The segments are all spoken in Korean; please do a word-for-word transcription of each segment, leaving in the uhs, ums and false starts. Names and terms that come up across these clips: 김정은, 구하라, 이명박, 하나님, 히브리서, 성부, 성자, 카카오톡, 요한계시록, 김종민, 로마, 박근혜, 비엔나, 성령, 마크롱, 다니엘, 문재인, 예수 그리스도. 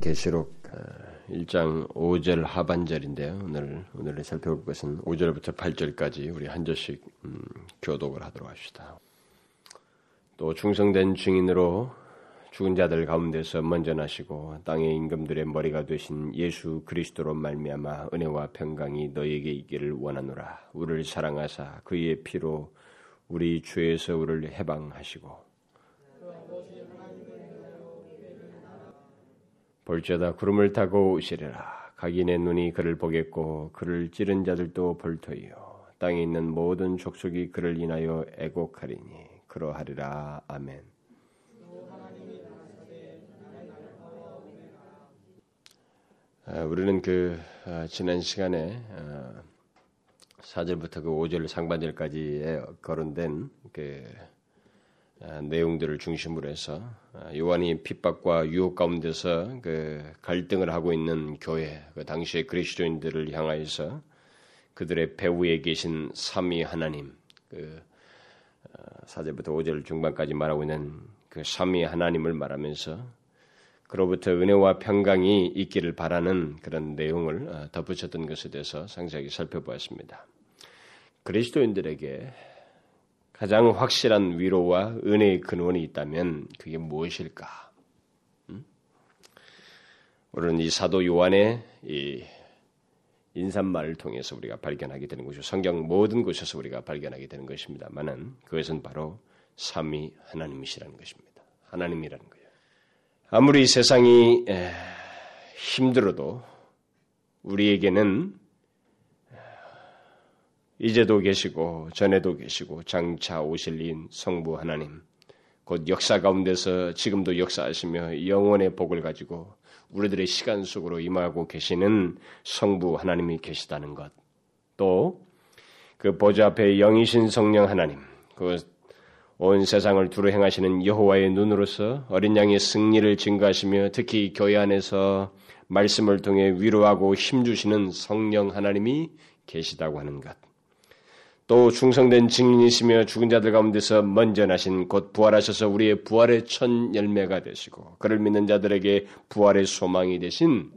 계시록 일 장 오 절 하반절인데요. 오늘, 오늘 살펴볼 것은 오 절부터 팔 절까지 우리 한 절씩 음, 교독을 하도록 합시다. 또 충성된 증인으로 죽은 자들 가운데서 먼저 나시고 땅의 임금들의 머리가 되신 예수 그리스도로 말미암아 은혜와 평강이 너희에게 있기를 원하노라. 우리를 사랑하사 그의 피로 우리 죄에서 우리를 해방하시고 볼지어다 구름을 타고 오시리라. 각인의 눈이 그를 보겠고 그를 찌른 자들도 볼터이요 땅에 있는 모든 족속이 그를 인하여 애곡하리니 그러하리라. 아멘. 우리는 그 지난 시간에 사 절부터 그 오 절 상반절까지에 거론된 그 내용들을 중심으로 해서 요한이 핍박과 유혹 가운데서 그 갈등을 하고 있는 교회, 그 당시의 그리스도인들을 향하여서 그들의 배후에 계신 삼위 하나님, 그 사 절부터 오 절 중반까지 말하고 있는 그 삼위 하나님을 말하면서 그로부터 은혜와 평강이 있기를 바라는 그런 내용을 덧붙였던 것에 대해서 상세하게 살펴보았습니다. 그리스도인들에게 가장 확실한 위로와 은혜의 근원이 있다면 그게 무엇일까? 음? 우리는 이 사도 요한의 이 인사말을 통해서 우리가 발견하게 되는 것이고 성경 모든 곳에서 우리가 발견하게 되는 것입니다만은 그것은 바로 삼위 하나님이시라는 것입니다. 하나님이라는 거예요. 아무리 세상이 힘들어도 우리에게는 이제도 계시고 전에도 계시고 장차 오실 인 성부 하나님 곧 역사 가운데서 지금도 역사하시며 영원의 복을 가지고 우리들의 시간 속으로 임하고 계시는 성부 하나님이 계시다는 것, 또 그 보좌 앞에 영이신 성령 하나님, 그 온 세상을 두루 행하시는 여호와의 눈으로서 어린 양의 승리를 증거하시며 특히 교회 안에서 말씀을 통해 위로하고 힘주시는 성령 하나님이 계시다고 하는 것, 또 충성된 증인이시며 죽은 자들 가운데서 먼저 나신 곧 부활하셔서 우리의 부활의 첫 열매가 되시고 그를 믿는 자들에게 부활의 소망이 되신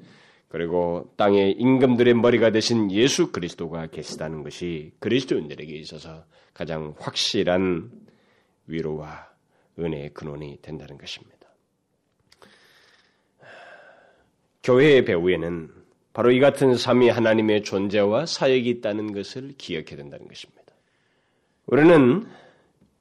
그리고 땅의 임금들의 머리가 되신 예수 그리스도가 계시다는 것이 그리스도인들에게 있어서 가장 확실한 위로와 은혜의 근원이 된다는 것입니다. 교회의 배후에는 바로 이 같은 삼위 하나님의 존재와 사역이 있다는 것을 기억해야 된다는 것입니다. 우리는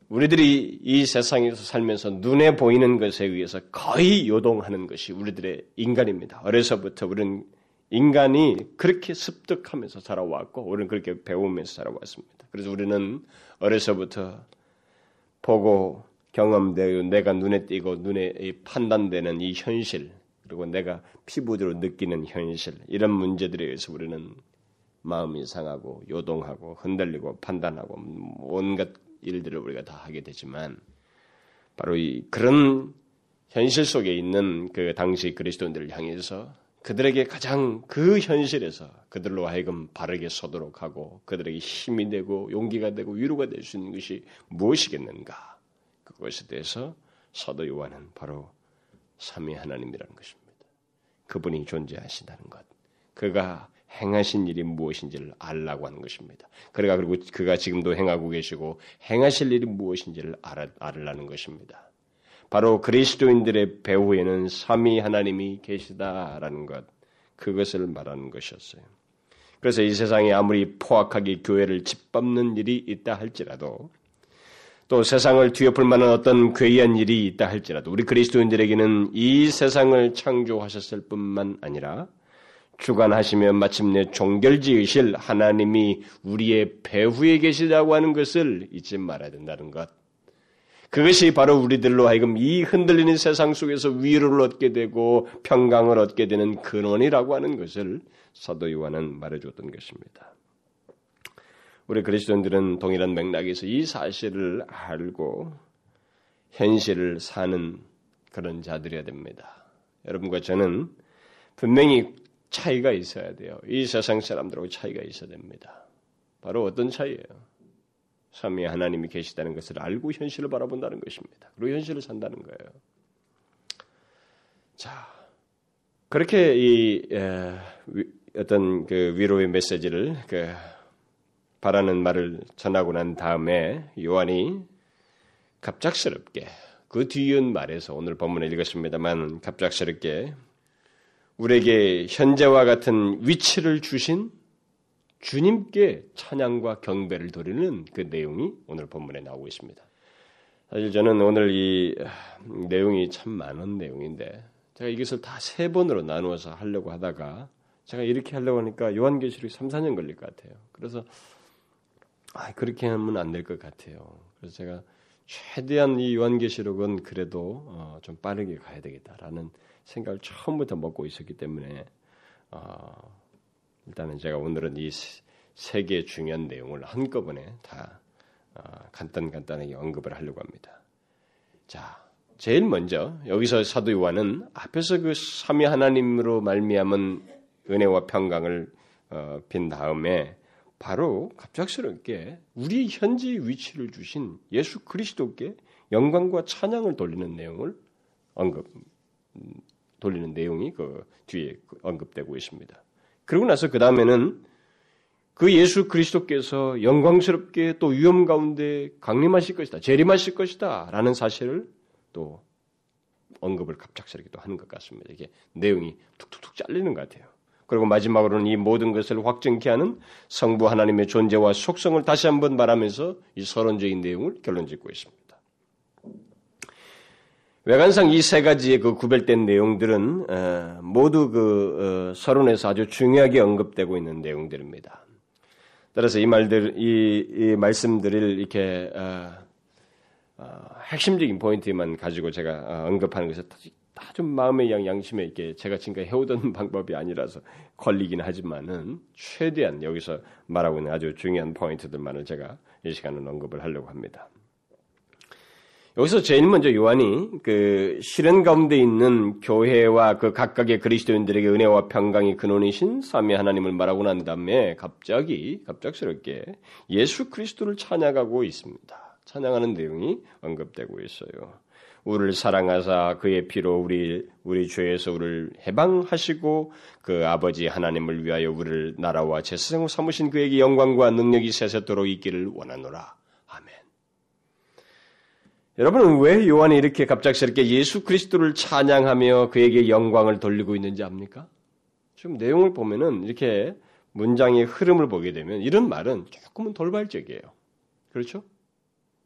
우리들이 이 세상에서 살면서 눈에 보이는 것에 의해서 거의 요동하는 것이 우리들의 인간입니다. 어려서부터 우리는 인간이 그렇게 습득하면서 살아왔고 우리는 그렇게 배우면서 살아왔습니다. 그래서 우리는 어려서부터 보고 경험되고 내가 눈에 띄고 눈에 판단되는 이 현실 그리고 내가 피부대로 느끼는 현실 이런 문제들에 의해서 우리는 마음이 상하고 요동하고 흔들리고 판단하고 온갖 일들을 우리가 다 하게 되지만 바로 이 그런 현실 속에 있는 그 당시 그리스도인들을 향해서 그들에게 가장 그 현실에서 그들로 하여금 바르게 서도록 하고 그들에게 힘이 되고 용기가 되고 위로가 될 수 있는 것이 무엇이겠는가? 그것에 대해서 사도 요한은 바로 삼위 하나님이라는 것입니다. 그분이 존재하신다는 것, 그가 행하신 일이 무엇인지를 알라고 하는 것입니다. 그가 그리고 그가 지금도 행하고 계시고 행하실 일이 무엇인지를 알아, 알라는 것입니다. 바로 그리스도인들의 배후에는 삼위 하나님이 계시다라는 것, 그것을 말하는 것이었어요. 그래서 이 세상에 아무리 포악하게 교회를 짓밟는 일이 있다 할지라도 또 세상을 뒤엎을 만한 어떤 괴이한 일이 있다 할지라도 우리 그리스도인들에게는 이 세상을 창조하셨을 뿐만 아니라 주관하시며 마침내 종결지으실 하나님이 우리의 배후에 계시다고 하는 것을 잊지 말아야 된다는 것. 그것이 바로 우리들로 하여금 이 흔들리는 세상 속에서 위로를 얻게 되고 평강을 얻게 되는 근원이라고 하는 것을 사도 요한은 말해줬던 것입니다. 우리 그리스도인들은 동일한 맥락에서 이 사실을 알고 현실을 사는 그런 자들이어야 됩니다. 여러분과 저는 분명히 차이가 있어야 돼요. 이 세상 사람들하고 차이가 있어야 됩니다. 바로 어떤 차이예요? 삼위 하나님이 계시다는 것을 알고 현실을 바라본다는 것입니다. 그리고 현실을 산다는 거예요. 자, 그렇게 이 에, 어떤 그 위로의 메시지를 그 바라는 말을 전하고 난 다음에 요한이 갑작스럽게 그 뒤은 말에서 오늘 본문을 읽었습니다만 갑작스럽게 우리에게 현재와 같은 위치를 주신 주님께 찬양과 경배를 돌리는 그 내용이 오늘 본문에 나오고 있습니다. 사실 저는 오늘 이 내용이 참 많은 내용인데 제가 이것을 다 세 번으로 나누어서 하려고 하다가 제가 이렇게 하려고 하니까 요한계시록이 삼, 사 년 걸릴 것 같아요. 그래서 아, 그렇게 하면 안 될 것 같아요. 그래서 제가 최대한 이 요한계시록은 그래도 어, 좀 빠르게 가야 되겠다라는 생각을 처음부터 먹고 있었기 때문에 어, 일단은 제가 오늘은 이 세 개의 중요한 내용을 한꺼번에 다 어, 간단간단하게 언급을 하려고 합니다. 자, 제일 먼저 여기서 사도 요한은 앞에서 그 삼위 하나님으로 말미암은 은혜와 평강을 어, 빈 다음에 바로 갑작스럽게 우리 현재의 위치를 주신 예수 그리스도께 영광과 찬양을 돌리는 내용을 언급 돌리는 내용이 그 뒤에 언급되고 있습니다. 그러고 나서 그 다음에는 그 예수 그리스도께서 영광스럽게 또 위험 가운데 강림하실 것이다, 재림하실 것이다 라는 사실을 또 언급을 갑작스럽게 또 하는 것 같습니다. 이게 내용이 툭툭툭 잘리는 것 같아요. 그리고 마지막으로는 이 모든 것을 확증케 하는 성부 하나님의 존재와 속성을 다시 한번 말하면서 이 서론적인 내용을 결론짓고 있습니다. 외관상 이 세 가지의 그 구별된 내용들은 모두 그 서론에서 아주 중요하게 언급되고 있는 내용들입니다. 따라서 이 말들, 이, 이 말씀들을 이렇게 어, 어, 핵심적인 포인트만 가지고 제가 언급하는 것을 다 좀 마음의 양, 양심에 이렇게 제가 지금까지 해오던 방법이 아니라서 걸리긴 하지만은 최대한 여기서 말하고 있는 아주 중요한 포인트들만을 제가 이 시간은 언급을 하려고 합니다. 여기서 제일 먼저 요한이 그 시련 가운데 있는 교회와 그 각각의 그리스도인들에게 은혜와 평강이 근원이신 삼위 하나님을 말하고 난 다음에 갑자기 갑작스럽게 예수 그리스도를 찬양하고 있습니다. 찬양하는 내용이 언급되고 있어요. 우리를 사랑하사 그의 피로 우리 우리 죄에서 우리를 해방하시고 그 아버지 하나님을 위하여 우리를 나라와 제사장으로 삼으신 그에게 영광과 능력이 세세토록 있기를 원하노라. 아멘. 여러분은 왜 요한이 이렇게 갑작스럽게 예수 그리스도를 찬양하며 그에게 영광을 돌리고 있는지 압니까? 지금 내용을 보면은 이렇게 문장의 흐름을 보게 되면 이런 말은 조금은 돌발적이에요. 그렇죠?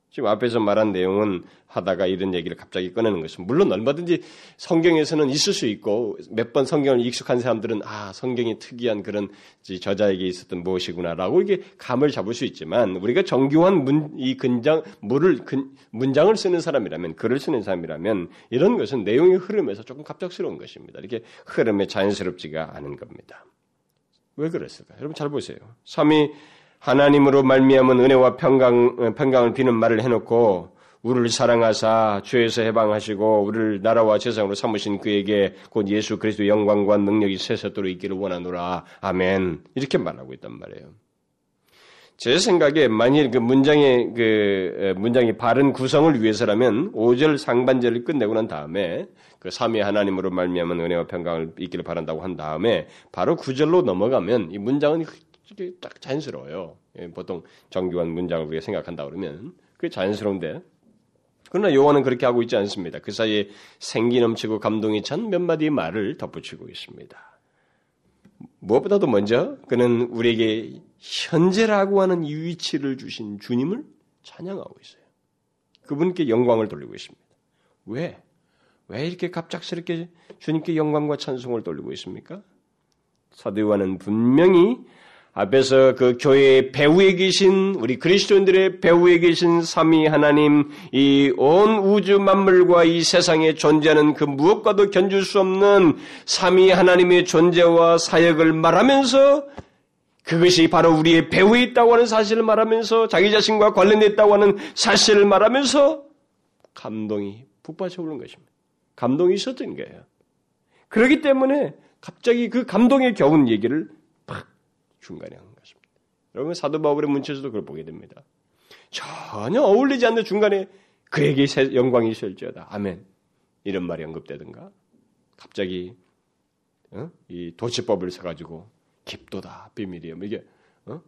지금 앞에서 말한 내용은 하다가 이런 얘기를 갑자기 꺼내는 것은 물론 얼마든지 성경에서는 있을 수 있고 몇 번 성경을 익숙한 사람들은 아 성경이 특이한 그런 저자에게 있었던 무엇이구나라고 이게 감을 잡을 수 있지만 우리가 정교한 문, 이 근장 물을 근, 문장을 쓰는 사람이라면 글을 쓰는 사람이라면 이런 것은 내용의 흐름에서 조금 갑작스러운 것입니다. 이렇게 흐름에 자연스럽지가 않은 겁니다. 왜 그랬을까? 여러분 잘 보세요. 삼위 하나님으로 말미암은 은혜와 평강, 평강을 비는 말을 해놓고 우리를 사랑하사 죄에서 해방하시고 우리를 나라와 제사장으로 삼으신 그에게 곧 예수 그리스도 영광과 능력이 세세토록 있기를 원하노라. 아멘. 이렇게 말하고 있단 말이에요. 제 생각에 만일 그 문장의 그 문장의 바른 구성을 위해서라면 오 절 상반절을 끝내고 난 다음에 그 삼위 하나님으로 말미암은 은혜와 평강을 있기를 바란다고 한 다음에 바로 구 절로 넘어가면 이 문장은 이게 딱 자연스러워요. 보통 정교한 문장을 우리가 생각한다 그러면 그게 자연스러운데 그러나 요한은 그렇게 하고 있지 않습니다. 그 사이에 생기 넘치고 감동이 찬 몇 마디의 말을 덧붙이고 있습니다. 무엇보다도 먼저 그는 우리에게 현재라고 하는 이 위치를 주신 주님을 찬양하고 있어요. 그분께 영광을 돌리고 있습니다. 왜? 왜 이렇게 갑작스럽게 주님께 영광과 찬송을 돌리고 있습니까? 사도 요한은 분명히 앞에서 그 교회의 배후에 계신 우리 그리스도인들의 배후에 계신 삼위 하나님 이 온 우주 만물과 이 세상에 존재하는 그 무엇과도 견줄 수 없는 삼위 하나님의 존재와 사역을 말하면서 그것이 바로 우리의 배후에 있다고 하는 사실을 말하면서 자기 자신과 관련되어 있다고 하는 사실을 말하면서 감동이 북받쳐 오는 것입니다. 감동이 있었던 거예요. 그렇기 때문에 갑자기 그 감동에 겨운 얘기를 중간에 한 것입니다. 여러분 사도 바울의 문체에서도 그걸 보게 됩니다. 전혀 어울리지 않는 중간에 그에게 영광이 있을지어다. 아멘. 이런 말이 언급되든가 갑자기 어? 이 도치법을 써가지고 깊도다 비밀이에요. 이게 어?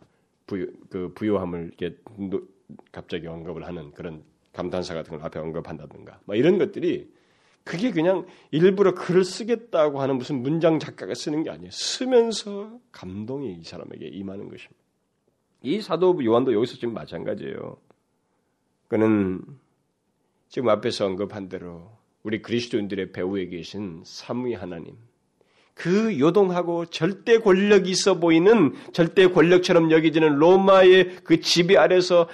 부유, 그 부유함을 이렇게 노, 갑자기 언급을 하는 그런 감탄사 같은 걸 앞에 언급한다든가 막 이런 것들이 그게 그냥 일부러 글을 쓰겠다고 하는 무슨 문장 작가가 쓰는 게 아니에요. 쓰면서 감동이 이 사람에게 임하는 것입니다. 이 사도 요한도 여기서 지금 마찬가지예요. 그는 지금 앞에서 언급한 대로 우리 그리스도인들의 배후에 계신 삼위 하나님, 그 요동하고 절대 권력이 있어 보이는 절대 권력처럼 여겨지는 로마의 그 지배 아래서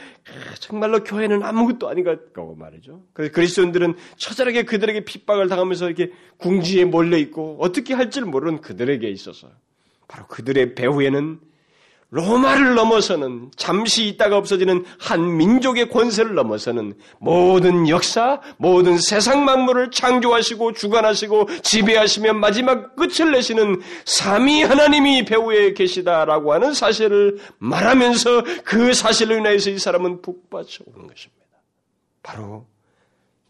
정말로 교회는 아무것도 아닌 것 같다고 말이죠. 그래서 그리스도인들은 처절하게 그들에게 핍박을 당하면서 이렇게 궁지에 몰려있고 어떻게 할지를 모르는 그들에게 있어서 바로 그들의 배후에는 로마를 넘어서는 잠시 있다가 없어지는 한 민족의 권세를 넘어서는 모든 역사, 모든 세상 만물을 창조하시고 주관하시고 지배하시며 마지막 끝을 내시는 삼위 하나님이 배후에 계시다라고 하는 사실을 말하면서 그 사실로 인해서 이 사람은 북받쳐 오는 것입니다. 바로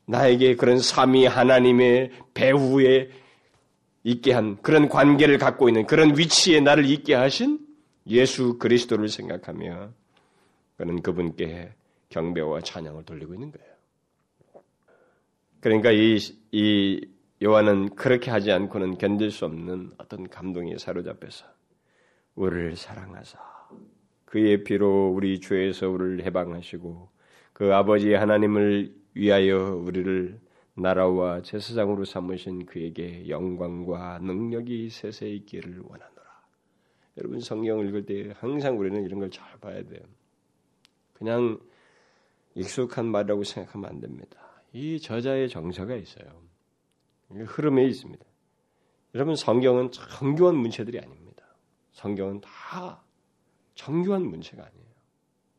나에게 그런 삼위 하나님의 배후에 있게 한 그런 관계를 갖고 있는 그런 위치에 나를 있게 하신 예수 그리스도를 생각하며 그는 그분께 경배와 찬양을 돌리고 있는 거예요. 그러니까 이, 이 요한은 그렇게 하지 않고는 견딜 수 없는 어떤 감동에 사로잡혀서 우리를 사랑하사 그의 피로 우리 죄에서 우리를 해방하시고 그 아버지 하나님을 위하여 우리를 나라와 제사장으로 삼으신 그에게 영광과 능력이 세세히 있기를 원한다. 여러분 성경을 읽을 때 항상 우리는 이런 걸 잘 봐야 돼요. 그냥 익숙한 말이라고 생각하면 안 됩니다. 이 저자의 정서가 있어요. 흐름에 있습니다. 여러분 성경은 정교한 문체들이 아닙니다. 성경은 다 정교한 문체가 아니에요.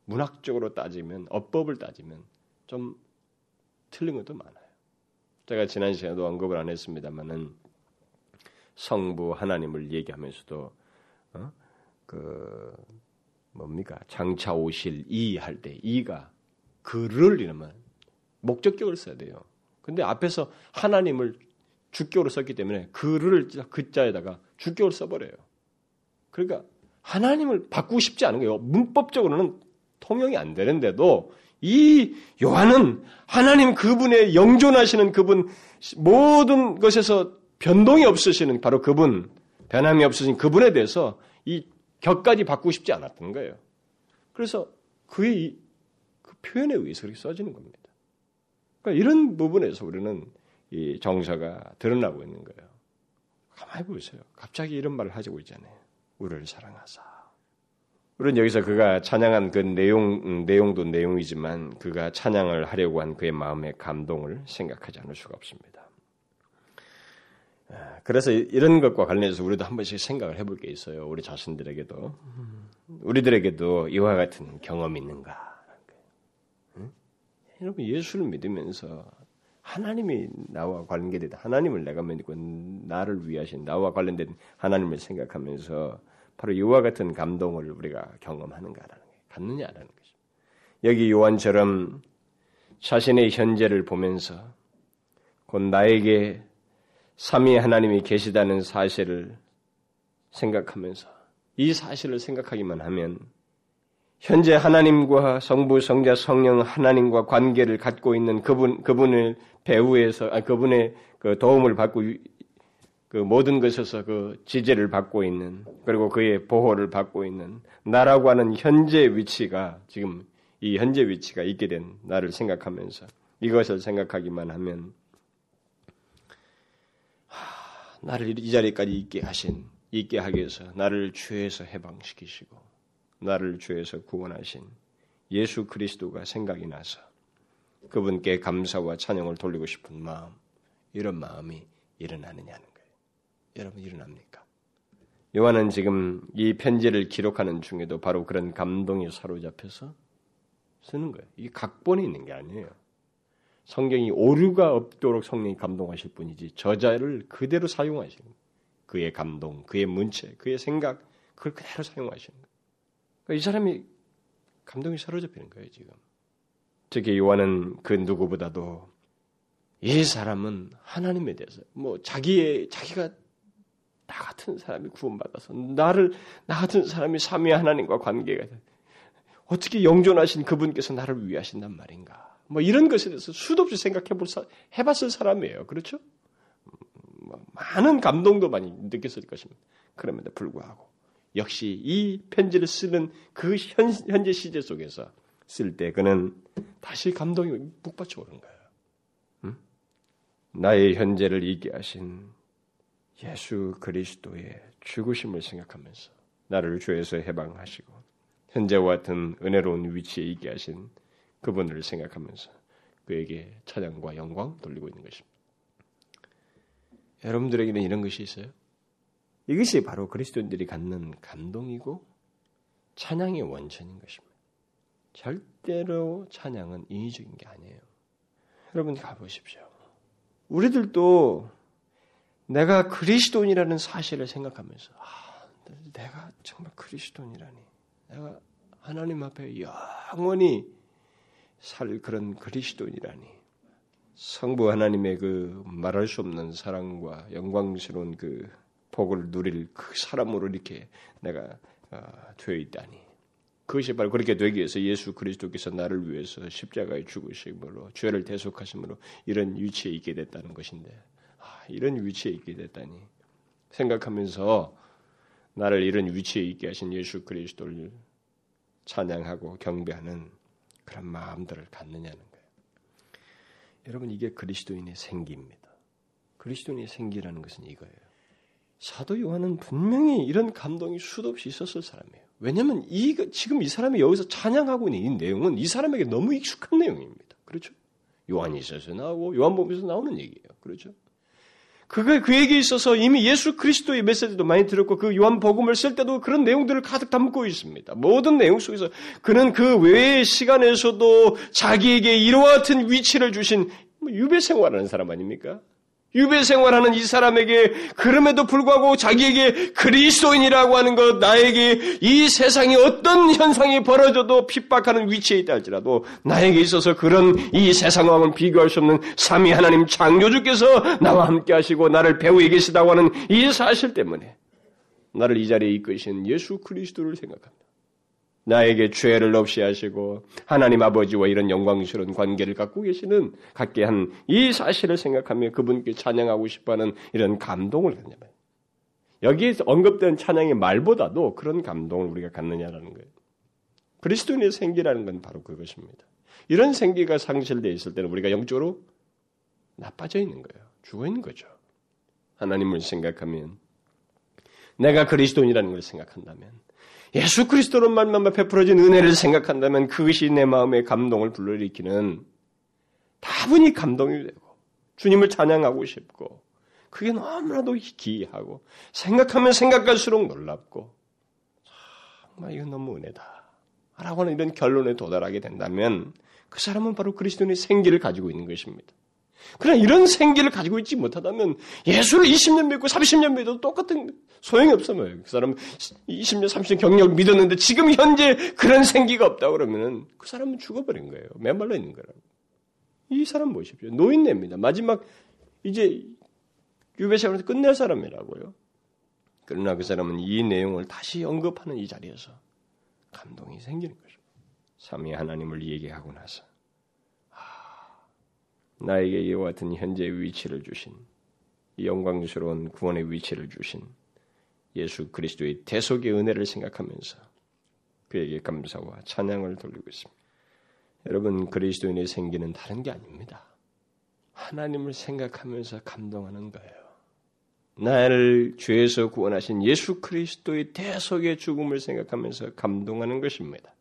문학적으로 따지면, 어법을 따지면 좀 틀린 것도 많아요. 제가 지난 시간에도 언급을 안 했습니다만은 성부 하나님을 얘기하면서도 어? 그 뭡니까? 장차 오실 이 할 때 이가 그를 이러면 목적격을 써야 돼요. 근데 앞에서 하나님을 주격으로 썼기 때문에 그를 그자에다가 주격을 써버려요. 그러니까 하나님을 바꾸고 싶지 않은 거예요. 문법적으로는 통용이 안 되는데도 이 요한은 하나님 그분의 영존하시는 그분 모든 것에서 변동이 없으시는 바로 그분 변함이 없으신 그분에 대해서 이 격까지 바꾸고 싶지 않았던 거예요. 그래서 그의 이, 그 표현에 의해서 그렇게 써지는 겁니다. 그러니까 이런 부분에서 우리는 이 정서가 드러나고 있는 거예요. 가만히 보세요. 갑자기 이런 말을 하고 있잖아요. 우리를 사랑하사. 우리는 여기서 그가 찬양한 그 내용, 음, 내용도 내용이지만 그가 찬양을 하려고 한 그의 마음의 감동을 생각하지 않을 수가 없습니다. 그래서 이런 것과 관련해서 우리도 한 번씩 생각을 해볼 게 있어요. 우리 자신들에게도. 우리들에게도 이와 같은 경험이 있는가. 응? 여러분 예수를 믿으면서 하나님이 나와 관계된 하나님을 내가 믿고 나를 위하신 나와 관련된 하나님을 생각하면서 바로 이와 같은 감동을 우리가 경험하는가라는 게 갖느냐라는 거죠. 여기 요한처럼 자신의 현재를 보면서 곧 나에게 삼위 하나님이 계시다는 사실을 생각하면서 이 사실을 생각하기만 하면 현재 하나님과 성부, 성자, 성령 하나님과 관계를 갖고 있는 그분 그분을 배후에서 아 그분의 그 도움을 받고 그 모든 것에서 그 지배를 받고 있는 그리고 그의 보호를 받고 있는 나라고 하는 현재 위치가 지금 이 현재 위치가 있게 된 나를 생각하면서 이것을 생각하기만 하면 나를 이 자리까지 있게 하신, 있게 하기 위해서 나를 죄에서 해방시키시고 나를 죄에서 구원하신 예수 그리스도가 생각이 나서 그분께 감사와 찬양을 돌리고 싶은 마음, 이런 마음이 일어나느냐는 거예요. 여러분 일어납니까? 요한은 지금 이 편지를 기록하는 중에도 바로 그런 감동에 사로잡혀서 쓰는 거예요. 이게 각본이 있는 게 아니에요. 성경이 오류가 없도록 성령이 감동하실 뿐이지 저자를 그대로 사용하시는 거예요. 그의 감동, 그의 문체, 그의 생각 그걸 그대로 사용하시는 거예요. 그러니까 이 사람이 감동이 사로잡히는 거예요. 지금. 특히 요한은 그 누구보다도 이 사람은 하나님에 대해서 뭐 자기의 자기가 나 같은 같은 사람이 구원받아서 나를 나 같은 사람이 삼위 하나님과 관계가 돼. 어떻게 영존하신 그분께서 나를 위하신단 말인가? 뭐 이런 것에 대해서 수도 없이 생각해볼 사, 해봤을 사람이에요. 그렇죠? 많은 감동도 많이 느꼈을 것입니다. 그럼에도 불구하고 역시 이 편지를 쓰는 그 현, 현재 시제 속에서 쓸 때 그는 다시 감동이 북받쳐 오는 거예요. 응? 나의 현재를 이기게 하신 예수 그리스도의 죽으심을 생각하면서 나를 죄에서 해방하시고 현재와 같은 은혜로운 위치에 있게 하신 그분을 생각하면서 그에게 찬양과 영광 돌리고 있는 것입니다. 여러분들에게는 이런 것이 있어요? 이것이 바로 그리스도인들이 갖는 감동이고 찬양의 원천인 것입니다. 절대로 찬양은 인위적인 게 아니에요. 여러분 가보십시오. 우리들도 내가 그리스도인이라는 사실을 생각하면서 아, 내가 정말 그리스도인이라니, 내가 하나님 앞에 영원히 살 그런 그리스도인이라니, 성부 하나님의 그 말할 수 없는 사랑과 영광스러운 그 복을 누릴 그 사람으로 이렇게 내가 되어 있다니, 그것이 바로 그렇게 되기 위해서 예수 그리스도께서 나를 위해서 십자가에 죽으심으로 죄를 대속하심으로 이런 위치에 있게 됐다는 것인데, 아, 이런 위치에 있게 됐다니 생각하면서 나를 이런 위치에 있게 하신 예수 그리스도를 찬양하고 경배하는 그런 마음들을 갖느냐는 거예요. 여러분 이게 그리스도인의 생기입니다. 그리스도인의 생기라는 것은 이거예요. 사도 요한은 분명히 이런 감동이 수도 없이 있었을 사람이에요. 왜냐하면 이, 지금 이 사람이 여기서 찬양하고 있는 이 내용은 이 사람에게 너무 익숙한 내용입니다. 그렇죠? 요한일서에서 나오고 요한복음에서 나오는 얘기예요. 그렇죠? 그게 그에게 있어서 이미 예수 그리스도의 메시지도 많이 들었고 그 요한복음을 쓸 때도 그런 내용들을 가득 담고 있습니다. 모든 내용 속에서 그는 그 외의 시간에서도 자기에게 이와 같은 위치를 주신 유배 생활하는 사람 아닙니까? 유배 생활하는 이 사람에게 그럼에도 불구하고 자기에게 그리스도인이라고 하는 것, 나에게 이 세상에 어떤 현상이 벌어져도 핍박하는 위치에 있다 할지라도 나에게 있어서 그런 이 세상과는 비교할 수 없는 삼위 하나님 창조주께서 나와 함께 하시고 나를 배우에 계시다고 하는 이 사실 때문에 나를 이 자리에 이끄신 예수 그리스도를 생각합니다. 나에게 죄를 없이 하시고 하나님 아버지와 이런 영광스러운 관계를 갖고 계시는 갖게 한 이 사실을 생각하며 그분께 찬양하고 싶어하는 이런 감동을 갖냐 말이에요. 여기에 언급된 찬양의 말보다도 그런 감동을 우리가 갖느냐라는 거예요. 그리스도인의 생기라는 건 바로 그것입니다. 이런 생기가 상실되어 있을 때는 우리가 영적으로 나빠져 있는 거예요. 죽어 있는 거죠. 하나님을 생각하면, 내가 그리스도인이라는 걸 생각한다면, 예수 그리스도로 말만 베풀어진 은혜를 생각한다면 그것이 내 마음의 감동을 불러일으키는, 다분히 감동이 되고 주님을 찬양하고 싶고 그게 너무나도 기이하고 생각하면 생각할수록 놀랍고 정말 이건 너무 은혜다 라고 하는 이런 결론에 도달하게 된다면 그 사람은 바로 그리스도인의 생기를 가지고 있는 것입니다. 그러나 이런 생기를 가지고 있지 못하다면 예수를 이십 년 믿고 삼십 년 믿어도 똑같은 소용이 없어요. 그 사람은 이십 년, 삼십 년 경력을 믿었는데 지금 현재 그런 생기가 없다고 그러면 그 사람은 죽어버린 거예요. 메말라 있는 거라고. 이 사람 보십시오. 노인네입니다. 마지막 이제 유배생활에서 끝낼 사람이라고요. 그러나 그 사람은 이 내용을 다시 언급하는 이 자리에서 감동이 생기는 거죠. 삼위 하나님을 얘기하고 나서 나에게 이와 같은 현재의 위치를 주신, 영광스러운 구원의 위치를 주신 예수 그리스도의 대속의 은혜를 생각하면서 그에게 감사와 찬양을 돌리고 있습니다. 여러분, 그리스도인의 생기는 다른 게 아닙니다. 하나님을 생각하면서 감동하는 거예요. 나를 죄에서 구원하신 예수 그리스도의 대속의 죽음을 생각하면서 감동하는 것입니다.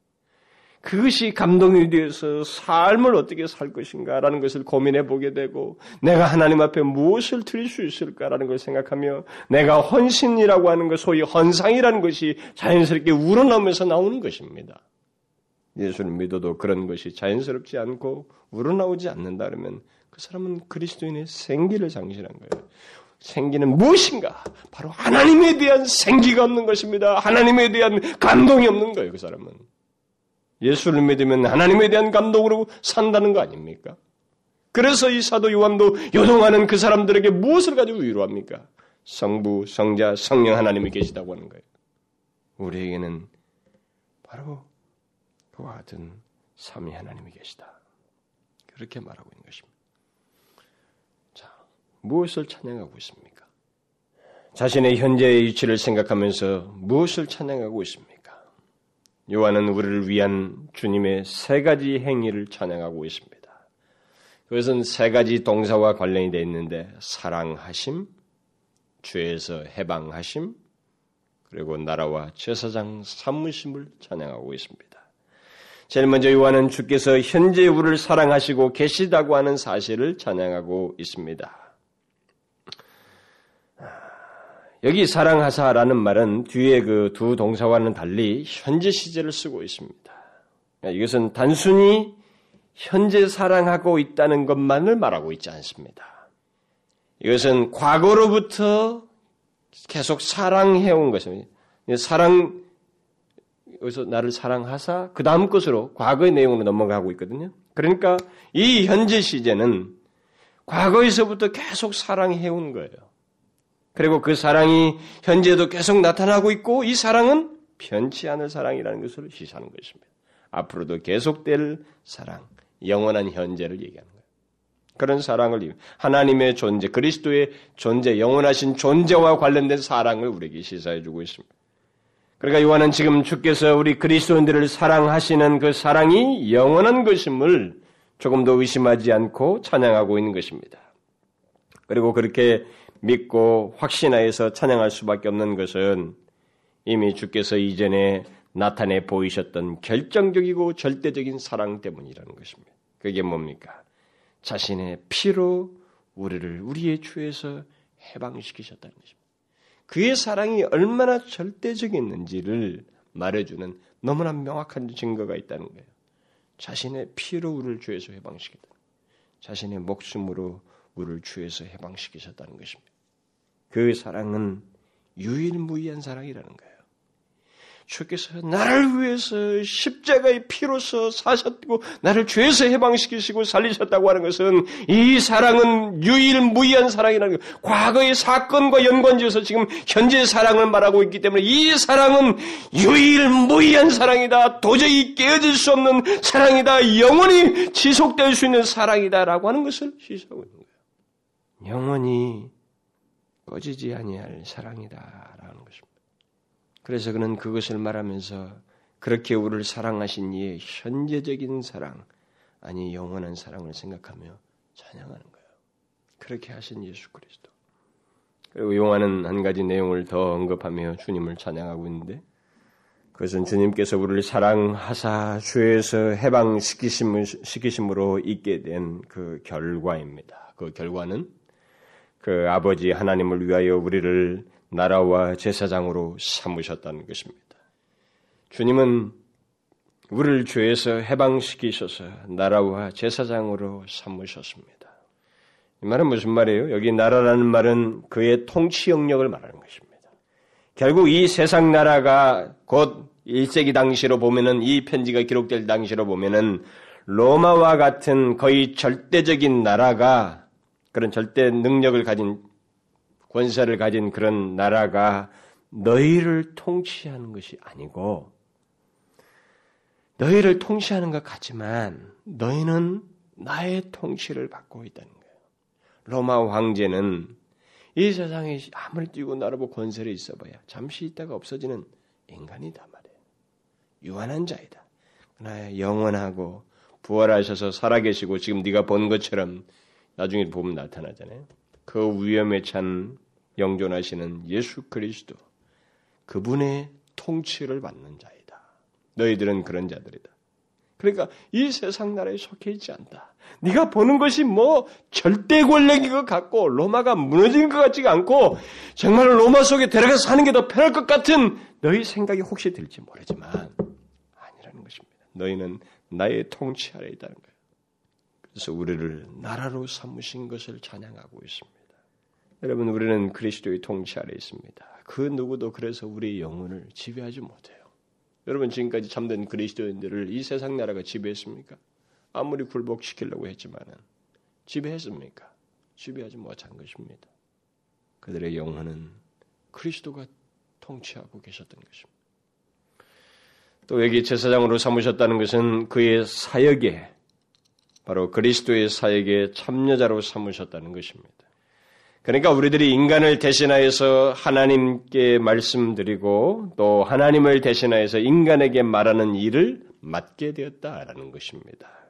그것이 감동이 되어서 삶을 어떻게 살 것인가라는 것을 고민해 보게 되고, 내가 하나님 앞에 무엇을 드릴 수 있을까라는 걸 생각하며, 내가 헌신이라고 하는 것, 소위 헌상이라는 것이 자연스럽게 우러나오면서 나오는 것입니다. 예수를 믿어도 그런 것이 자연스럽지 않고 우러나오지 않는다 그러면 그 사람은 그리스도인의 생기를 상실한 거예요. 생기는 무엇인가? 바로 하나님에 대한 생기가 없는 것입니다. 하나님에 대한 감동이 없는 거예요, 그 사람은. 예수를 믿으면 하나님에 대한 감동으로 산다는 거 아닙니까? 그래서 이 사도 요한도 요동하는 그 사람들에게 무엇을 가지고 위로합니까? 성부, 성자, 성령 하나님이 계시다고 하는 거예요. 우리에게는 바로 그와 같은 삼위 하나님이 계시다. 그렇게 말하고 있는 것입니다. 자, 무엇을 찬양하고 있습니까? 자신의 현재의 위치를 생각하면서 무엇을 찬양하고 있습니까? 요한은 우리를 위한 주님의 세 가지 행위를 찬양하고 있습니다. 그것은 세 가지 동사와 관련이 되어 있는데 사랑하심, 죄에서 해방하심, 그리고 나라와 제사장 삼으심을 찬양하고 있습니다. 제일 먼저 요한은 주께서 현재 우리를 사랑하시고 계시다고 하는 사실을 찬양하고 있습니다. 여기 사랑하사라는 말은 뒤에 그 두 동사와는 달리 현재 시제를 쓰고 있습니다. 이것은 단순히 현재 사랑하고 있다는 것만을 말하고 있지 않습니다. 이것은 과거로부터 계속 사랑해온 것입니다. 사랑, 여기서 나를 사랑하사 그 다음 것으로 과거의 내용으로 넘어가고 있거든요. 그러니까 이 현재 시제는 과거에서부터 계속 사랑해온 거예요. 그리고 그 사랑이 현재도 계속 나타나고 있고 이 사랑은 변치 않을 사랑이라는 것을 시사하는 것입니다. 앞으로도 계속될 사랑, 영원한 현재를 얘기하는 거예요. 그런 사랑을 하나님의 존재, 그리스도의 존재, 영원하신 존재와 관련된 사랑을 우리에게 시사해주고 있습니다. 그러니까 요한은 지금 주께서 우리 그리스도인들을 사랑하시는 그 사랑이 영원한 것임을 조금 더 의심하지 않고 찬양하고 있는 것입니다. 그리고 그렇게 믿고 확신하여서 찬양할 수밖에 없는 것은 이미 주께서 이전에 나타내 보이셨던 결정적이고 절대적인 사랑 때문이라는 것입니다. 그게 뭡니까? 자신의 피로 우리를 우리의 죄에서 해방시키셨다는 것입니다. 그의 사랑이 얼마나 절대적이었는지를 말해주는 너무나 명확한 증거가 있다는 거예요. 자신의 피로 우리를 죄에서 해방시켰다. 자신의 목숨으로 우리를 죄에서 해방시키셨다는 것입니다. 그 사랑은 유일무이한 사랑이라는 거예요. 주께서 나를 위해서 십자가의 피로서 사셨고 나를 죄에서 해방시키시고 살리셨다고 하는 것은 이 사랑은 유일무이한 사랑이라는 거예요. 과거의 사건과 연관지어서 지금 현재의 사랑을 말하고 있기 때문에 이 사랑은 유일무이한 사랑이다. 도저히 깨어질 수 없는 사랑이다. 영원히 지속될 수 있는 사랑이다라고 하는 것을 시사하고 있는 거예요. 영원히 꺼지지 아니할 사랑이다라는 것입니다. 그래서 그는 그것을 말하면서 그렇게 우리를 사랑하신 이의 현재적인 사랑, 아니 영원한 사랑을 생각하며 찬양하는 거예요. 그렇게 하신 예수 그리스도. 그리고 요한은 한 가지 내용을 더 언급하며 주님을 찬양하고 있는데 그것은 주님께서 우리를 사랑하사 죄에서 해방시키심으로 있게 된 그 결과입니다. 그 결과는 그 아버지 하나님을 위하여 우리를 나라와 제사장으로 삼으셨다는 것입니다. 주님은 우리를 죄에서 해방시키셔서 나라와 제사장으로 삼으셨습니다. 이 말은 무슨 말이에요? 여기 나라라는 말은 그의 통치 영역을 말하는 것입니다. 결국 이 세상 나라가 곧 일 세기 당시로 보면은 이 편지가 기록될 당시로 보면은 로마와 같은 거의 절대적인 나라가 그런 절대 능력을 가진 권세를 가진 그런 나라가 너희를 통치하는 것이 아니고 너희를 통치하는 것 같지만 너희는 나의 통치를 받고 있다는 거예요. 로마 황제는 이 세상에 아무리 뛰고 나르고 권세를 있어봐야 잠시 있다가 없어지는 인간이다 말이에요. 유한한 자이다. 그러나 영원하고 부활하셔서 살아계시고 지금 네가 본 것처럼 나중에 보면 나타나잖아요. 그 위험에 찬 영존하시는 예수 그리스도 그분의 통치를 받는 자이다. 너희들은 그런 자들이다. 그러니까 이 세상 나라에 속해 있지 않다. 네가 보는 것이 뭐 절대 권력인 것 같고 로마가 무너진 것 같지가 않고 정말 로마 속에 데려가서 사는 게 더 편할 것 같은 너희 생각이 혹시 들지 모르지만 아니라는 것입니다. 너희는 나의 통치 아래에 있다는 거예요. 그래서 우리를 나라로 삼으신 것을 찬양하고 있습니다. 여러분 우리는 그리스도의 통치 아래에 있습니다. 그 누구도 그래서 우리의 영혼을 지배하지 못해요. 여러분 지금까지 참된 그리스도인들을 이 세상 나라가 지배했습니까? 아무리 굴복시키려고 했지만 지배했습니까? 지배하지 못한 것입니다. 그들의 영혼은 그리스도가 통치하고 계셨던 것입니다. 또 여기 제사장으로 삼으셨다는 것은 그의 사역에, 바로 그리스도의 사역에 참여자로 삼으셨다는 것입니다. 그러니까 우리들이 인간을 대신하여서 하나님께 말씀드리고 또 하나님을 대신하여서 인간에게 말하는 일을 맡게 되었다라는 것입니다.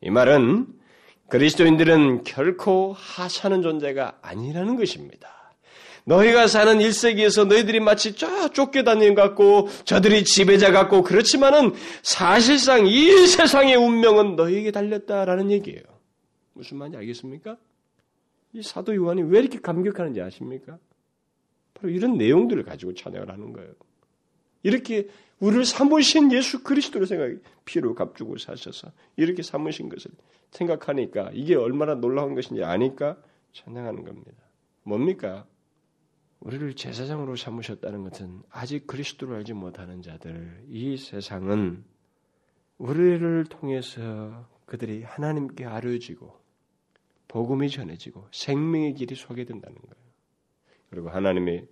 이 말은 그리스도인들은 결코 하찮은 존재가 아니라는 것입니다. 너희가 사는 일세기에서 너희들이 마치 쫙 쫓겨다니는 것 같고 저들이 지배자 같고 그렇지만은 사실상 이 세상의 운명은 너희에게 달렸다라는 얘기예요. 무슨 말인지 알겠습니까? 이 사도 요한이 왜 이렇게 감격하는지 아십니까? 바로 이런 내용들을 가지고 찬양을 하는 거예요. 이렇게 우리를 삼으신 예수 그리스도를 생각해 피로 값주고 사셔서 이렇게 삼으신 것을 생각하니까 이게 얼마나 놀라운 것인지 아니까 찬양하는 겁니다. 뭡니까? 우리를 제사장으로 삼으셨다는 것은 아직 그리스도를 알지 못하는 자들, 이 세상은 우리를 통해서 그들이 하나님께 아뢰어지고 복음이 전해지고 생명의 길이 서게 된다는 거예요. 그리고 하나님의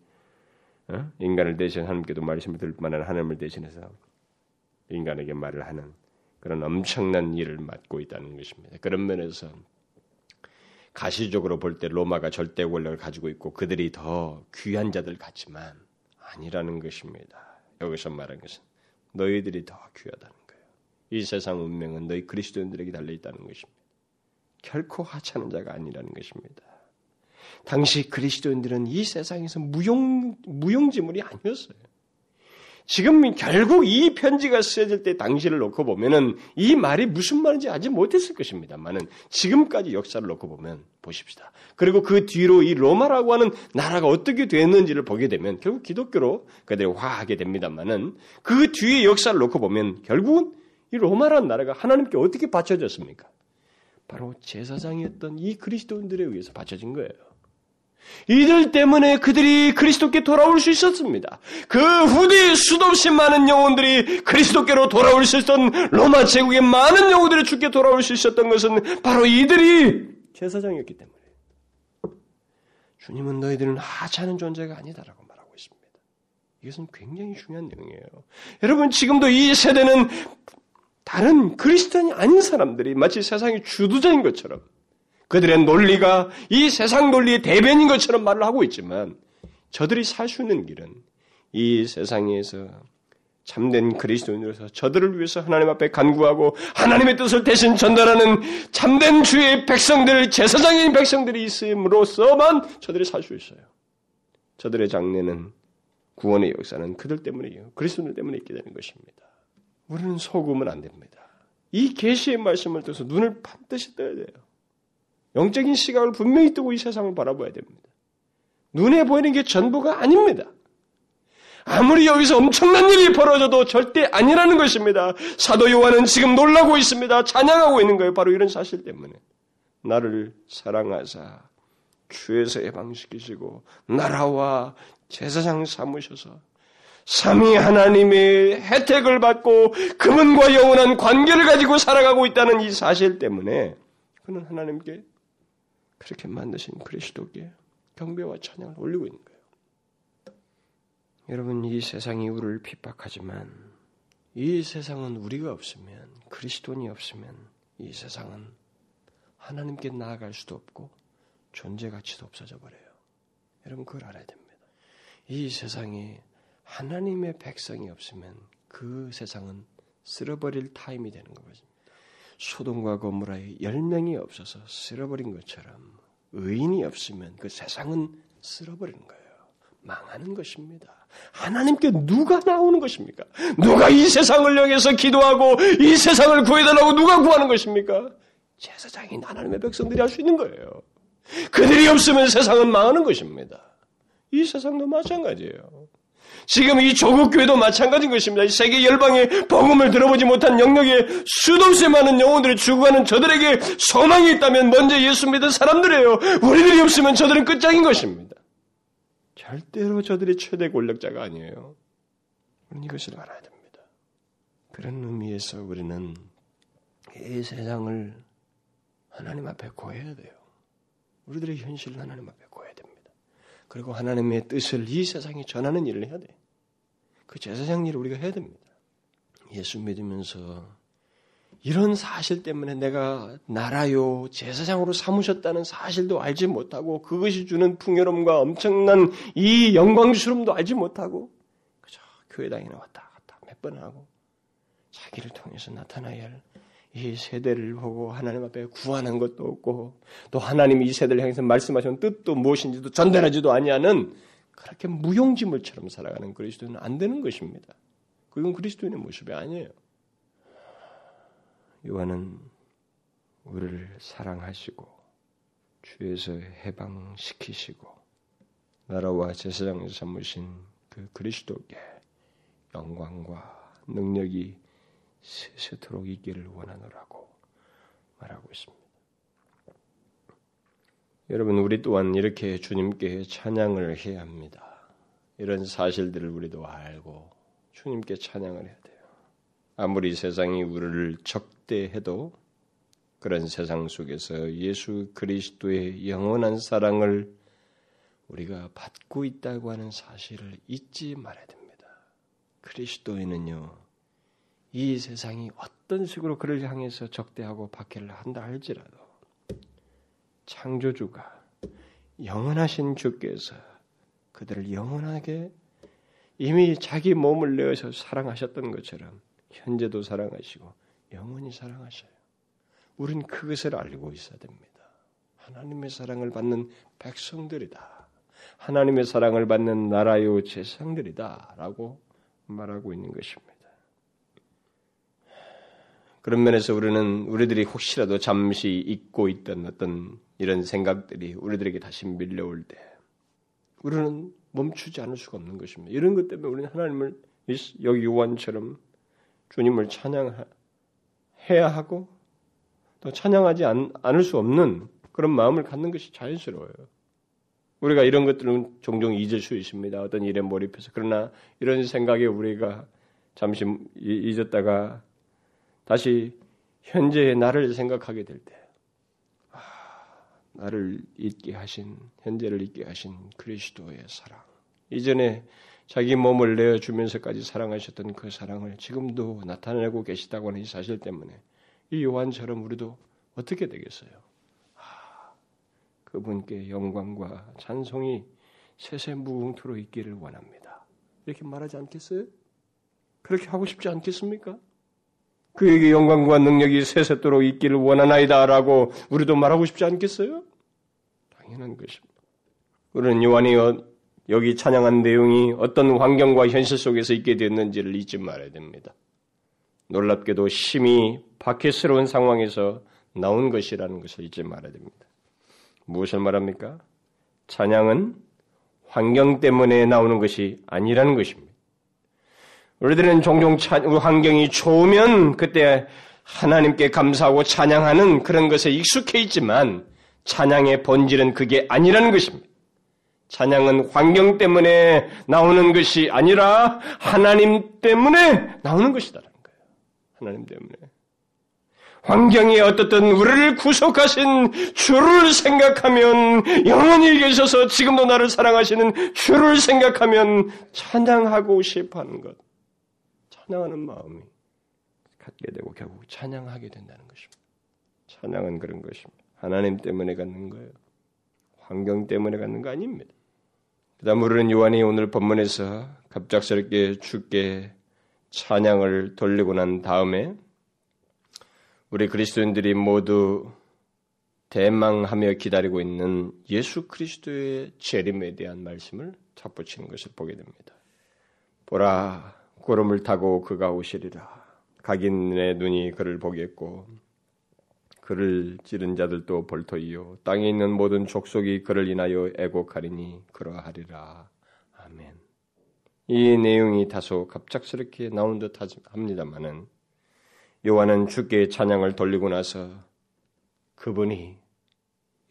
어? 인간을 대신 하나님께도 말씀을 들을 만한 하나님을 대신해서 인간에게 말을 하는 그런 엄청난 일을 맡고 있다는 것입니다. 그런 면에서 가시적으로 볼 때 로마가 절대 권력을 가지고 있고 그들이 더 귀한 자들 같지만 아니라는 것입니다. 여기서 말한 것은 너희들이 더 귀하다는 거예요. 이 세상 운명은 너희 그리스도인들에게 달려있다는 것입니다. 결코 하찮은 자가 아니라는 것입니다. 당시 그리스도인들은 이 세상에서 무용, 무용지물이 아니었어요. 지금 결국 이 편지가 쓰여질 때 당시를 놓고 보면은 이 말이 무슨 말인지 아직 못했을 것입니다만은 지금까지 역사를 놓고 보면 보십시다. 그리고 그 뒤로 이 로마라고 하는 나라가 어떻게 됐는지를 보게 되면 결국 기독교로 그들이 화하게 됩니다만은 그 뒤의 역사를 놓고 보면 결국은 이 로마라는 나라가 하나님께 어떻게 바쳐졌습니까? 바로 제사장이었던 이 그리스도인들에 의해서 바쳐진 거예요. 이들 때문에 그들이 그리스도께 돌아올 수 있었습니다. 그 후대 수도 없이 많은 영혼들이 그리스도께로 돌아올 수 있었던 로마 제국의 많은 영혼들이 주께 돌아올 수 있었던 것은 바로 이들이 제사장이었기 때문에 주님은 너희들은 하찮은 존재가 아니다라고 말하고 있습니다. 이것은 굉장히 중요한 내용이에요. 여러분 지금도 이 세대는 다른 그리스도인이 아닌 사람들이 마치 세상의 주도자인 것처럼 그들의 논리가 이 세상 논리의 대변인 것처럼 말을 하고 있지만 저들이 살 수 있는 길은 이 세상에서 참된 그리스도인으로서 저들을 위해서 하나님 앞에 간구하고 하나님의 뜻을 대신 전달하는 참된 주의 백성들, 제사장인 백성들이 있음으로써만 저들이 살 수 있어요. 저들의 장래는 구원의 역사는 그들 때문이에요. 그리스도인 때문에 있게 되는 것입니다. 우리는 속으면 안 됩니다. 이 계시의 말씀을 통해서 눈을 반드시 떠야 돼요. 영적인 시각을 분명히 뜨고 이 세상을 바라봐야 됩니다. 눈에 보이는 게 전부가 아닙니다. 아무리 여기서 엄청난 일이 벌어져도 절대 아니라는 것입니다. 사도 요한은 지금 놀라고 있습니다. 찬양하고 있는 거예요. 바로 이런 사실 때문에. 나를 사랑하사 죄에서 해방시키시고 나라와 제사장 삼으셔서 삼위 하나님의 혜택을 받고 그분과 영원한 관계를 가지고 살아가고 있다는 이 사실 때문에 그는 하나님께 그렇게 만드신 그리스도께 경배와 찬양을 올리고 있는 거예요. 여러분 이 세상이 우리를 핍박하지만 이 세상은 우리가 없으면 그리스도인이 없으면 이 세상은 하나님께 나아갈 수도 없고 존재 가치도 없어져 버려요. 여러분 그걸 알아야 됩니다. 이 세상이 하나님의 백성이 없으면 그 세상은 쓸어버릴 타임이 되는 것입니다. 소돔과 고모라에 열명이 없어서 쓸어버린 것처럼 의인이 없으면 그 세상은 쓸어버리는 거예요. 망하는 것입니다. 하나님께 누가 나오는 것입니까? 누가 이 세상을 향해서 기도하고 이 세상을 구해달라고 누가 구하는 것입니까? 제사장인 하나님의 백성들이 할 수 있는 거예요. 그들이 없으면 세상은 망하는 것입니다. 이 세상도 마찬가지예요. 지금 이 조국교회도 마찬가지인 것입니다. 이 세계 열방의 복음을 들어보지 못한 영역에 수도 없이 많은 영혼들이 죽어가는 저들에게 소망이 있다면 먼저 예수 믿은 사람들이에요. 우리들이 없으면 저들은 끝장인 것입니다. 절대로 저들이 최대 권력자가 아니에요. 우리는 이것을 알아야 됩니다. 그런 의미에서 우리는 이 세상을 하나님 앞에 고해야 돼요. 우리들의 현실을 하나님 앞에 고해야 됩니다. 그리고 하나님의 뜻을 이 세상에 전하는 일을 해야 돼. 그 제사장 일을 우리가 해야 됩니다. 예수 믿으면서 이런 사실 때문에 내가 나라요 제사장으로 삼으셨다는 사실도 알지 못하고 그것이 주는 풍요로움과 엄청난 이 영광스러움도 알지 못하고 그저 교회당이나 왔다 갔다 몇 번 하고 자기를 통해서 나타나야 할 이 세대를 보고 하나님 앞에 구하는 것도 없고 또 하나님이 이 세대를 향해서 말씀하신 뜻도 무엇인지도 전달하지도 아니하는 그렇게 무용지물처럼 살아가는 그리스도는 안 되는 것입니다. 그건 그리스도인의 모습이 아니에요. 요한은 우리를 사랑하시고 주에서 해방시키시고 나라와 제사장에서 삼으신 그 그리스도께 영광과 능력이 세세토록 있기를 원하노라고 말하고 있습니다. 여러분, 우리 또한 이렇게 주님께 찬양을 해야 합니다. 이런 사실들을 우리도 알고 주님께 찬양을 해야 돼요. 아무리 세상이 우리를 적대해도 그런 세상 속에서 예수 그리스도의 영원한 사랑을 우리가 받고 있다고 하는 사실을 잊지 말아야 됩니다. 그리스도인은요, 이 세상이 어떤 식으로 그를 향해서 적대하고 박해를 한다 할지라도 창조주가 영원하신 주께서 그들을 영원하게 이미 자기 몸을 내어서 사랑하셨던 것처럼 현재도 사랑하시고 영원히 사랑하셔요. 우린 그것을 알고 있어야 됩니다. 하나님의 사랑을 받는 백성들이다. 하나님의 사랑을 받는 나라요 제사장들이다. 라고 말하고 있는 것입니다. 그런 면에서 우리는 우리들이 혹시라도 잠시 잊고 있던 어떤 이런 생각들이 우리들에게 다시 밀려올 때 우리는 멈추지 않을 수가 없는 것입니다. 이런 것 때문에 우리는 하나님을 여기 요한처럼 주님을 찬양해야 하고 또 찬양하지 않, 않을 수 없는 그런 마음을 갖는 것이 자연스러워요. 우리가 이런 것들은 종종 잊을 수 있습니다. 어떤 일에 몰입해서. 그러나 이런 생각에 우리가 잠시 잊었다가 다시 현재의 나를 생각하게 될 때 아, 나를 잊게 하신, 현재를 잊게 하신 그리스도의 사랑, 이전에 자기 몸을 내어주면서까지 사랑하셨던 그 사랑을 지금도 나타내고 계시다고 하는 이 사실 때문에 이 요한처럼 우리도 어떻게 되겠어요? 아, 그분께 영광과 찬송이 세세무궁토록 있기를 원합니다. 이렇게 말하지 않겠어요? 그렇게 하고 싶지 않겠습니까? 그에게 영광과 능력이 세세토록 있기를 원하나이다 라고 우리도 말하고 싶지 않겠어요? 당연한 것입니다. 우리는 요한이 여기 찬양한 내용이 어떤 환경과 현실 속에서 있게 되었는지를 잊지 말아야 됩니다. 놀랍게도 심히 박해스러운 상황에서 나온 것이라는 것을 잊지 말아야 됩니다. 무엇을 말합니까? 찬양은 환경 때문에 나오는 것이 아니라는 것입니다. 우리들은 종종 환경이 좋으면 그때 하나님께 감사하고 찬양하는 그런 것에 익숙해 있지만 찬양의 본질은 그게 아니라는 것입니다. 찬양은 환경 때문에 나오는 것이 아니라 하나님 때문에 나오는 것이다라는 거예요. 하나님 때문에. 환경이 어떻든 우리를 구속하신 주를 생각하면, 영원히 계셔서 지금도 나를 사랑하시는 주를 생각하면 찬양하고 싶어하는 것, 찬양하는 마음이 갖게 되고 결국 찬양하게 된다는 것입니다. 찬양은 그런 것입니다. 하나님 때문에 갖는 거예요. 환경 때문에 갖는 거 아닙니다. 그 다음 우리는 요한이 오늘 본문에서 갑작스럽게 주께 찬양을 돌리고 난 다음에 우리 그리스도인들이 모두 대망하며 기다리고 있는 예수 그리스도의 재림에 대한 말씀을 덧붙이는 것을 보게 됩니다. 보라, 구름을 타고 그가 오시리라. 각인의 눈이 그를 보겠고 그를 찌른 자들도 벌토이요 땅에 있는 모든 족속이 그를 인하여 애곡하리니 그러하리라. 아멘. 이 내용이 다소 갑작스럽게 나온 듯 합니다마는 요한은 주께 찬양을 돌리고 나서 그분이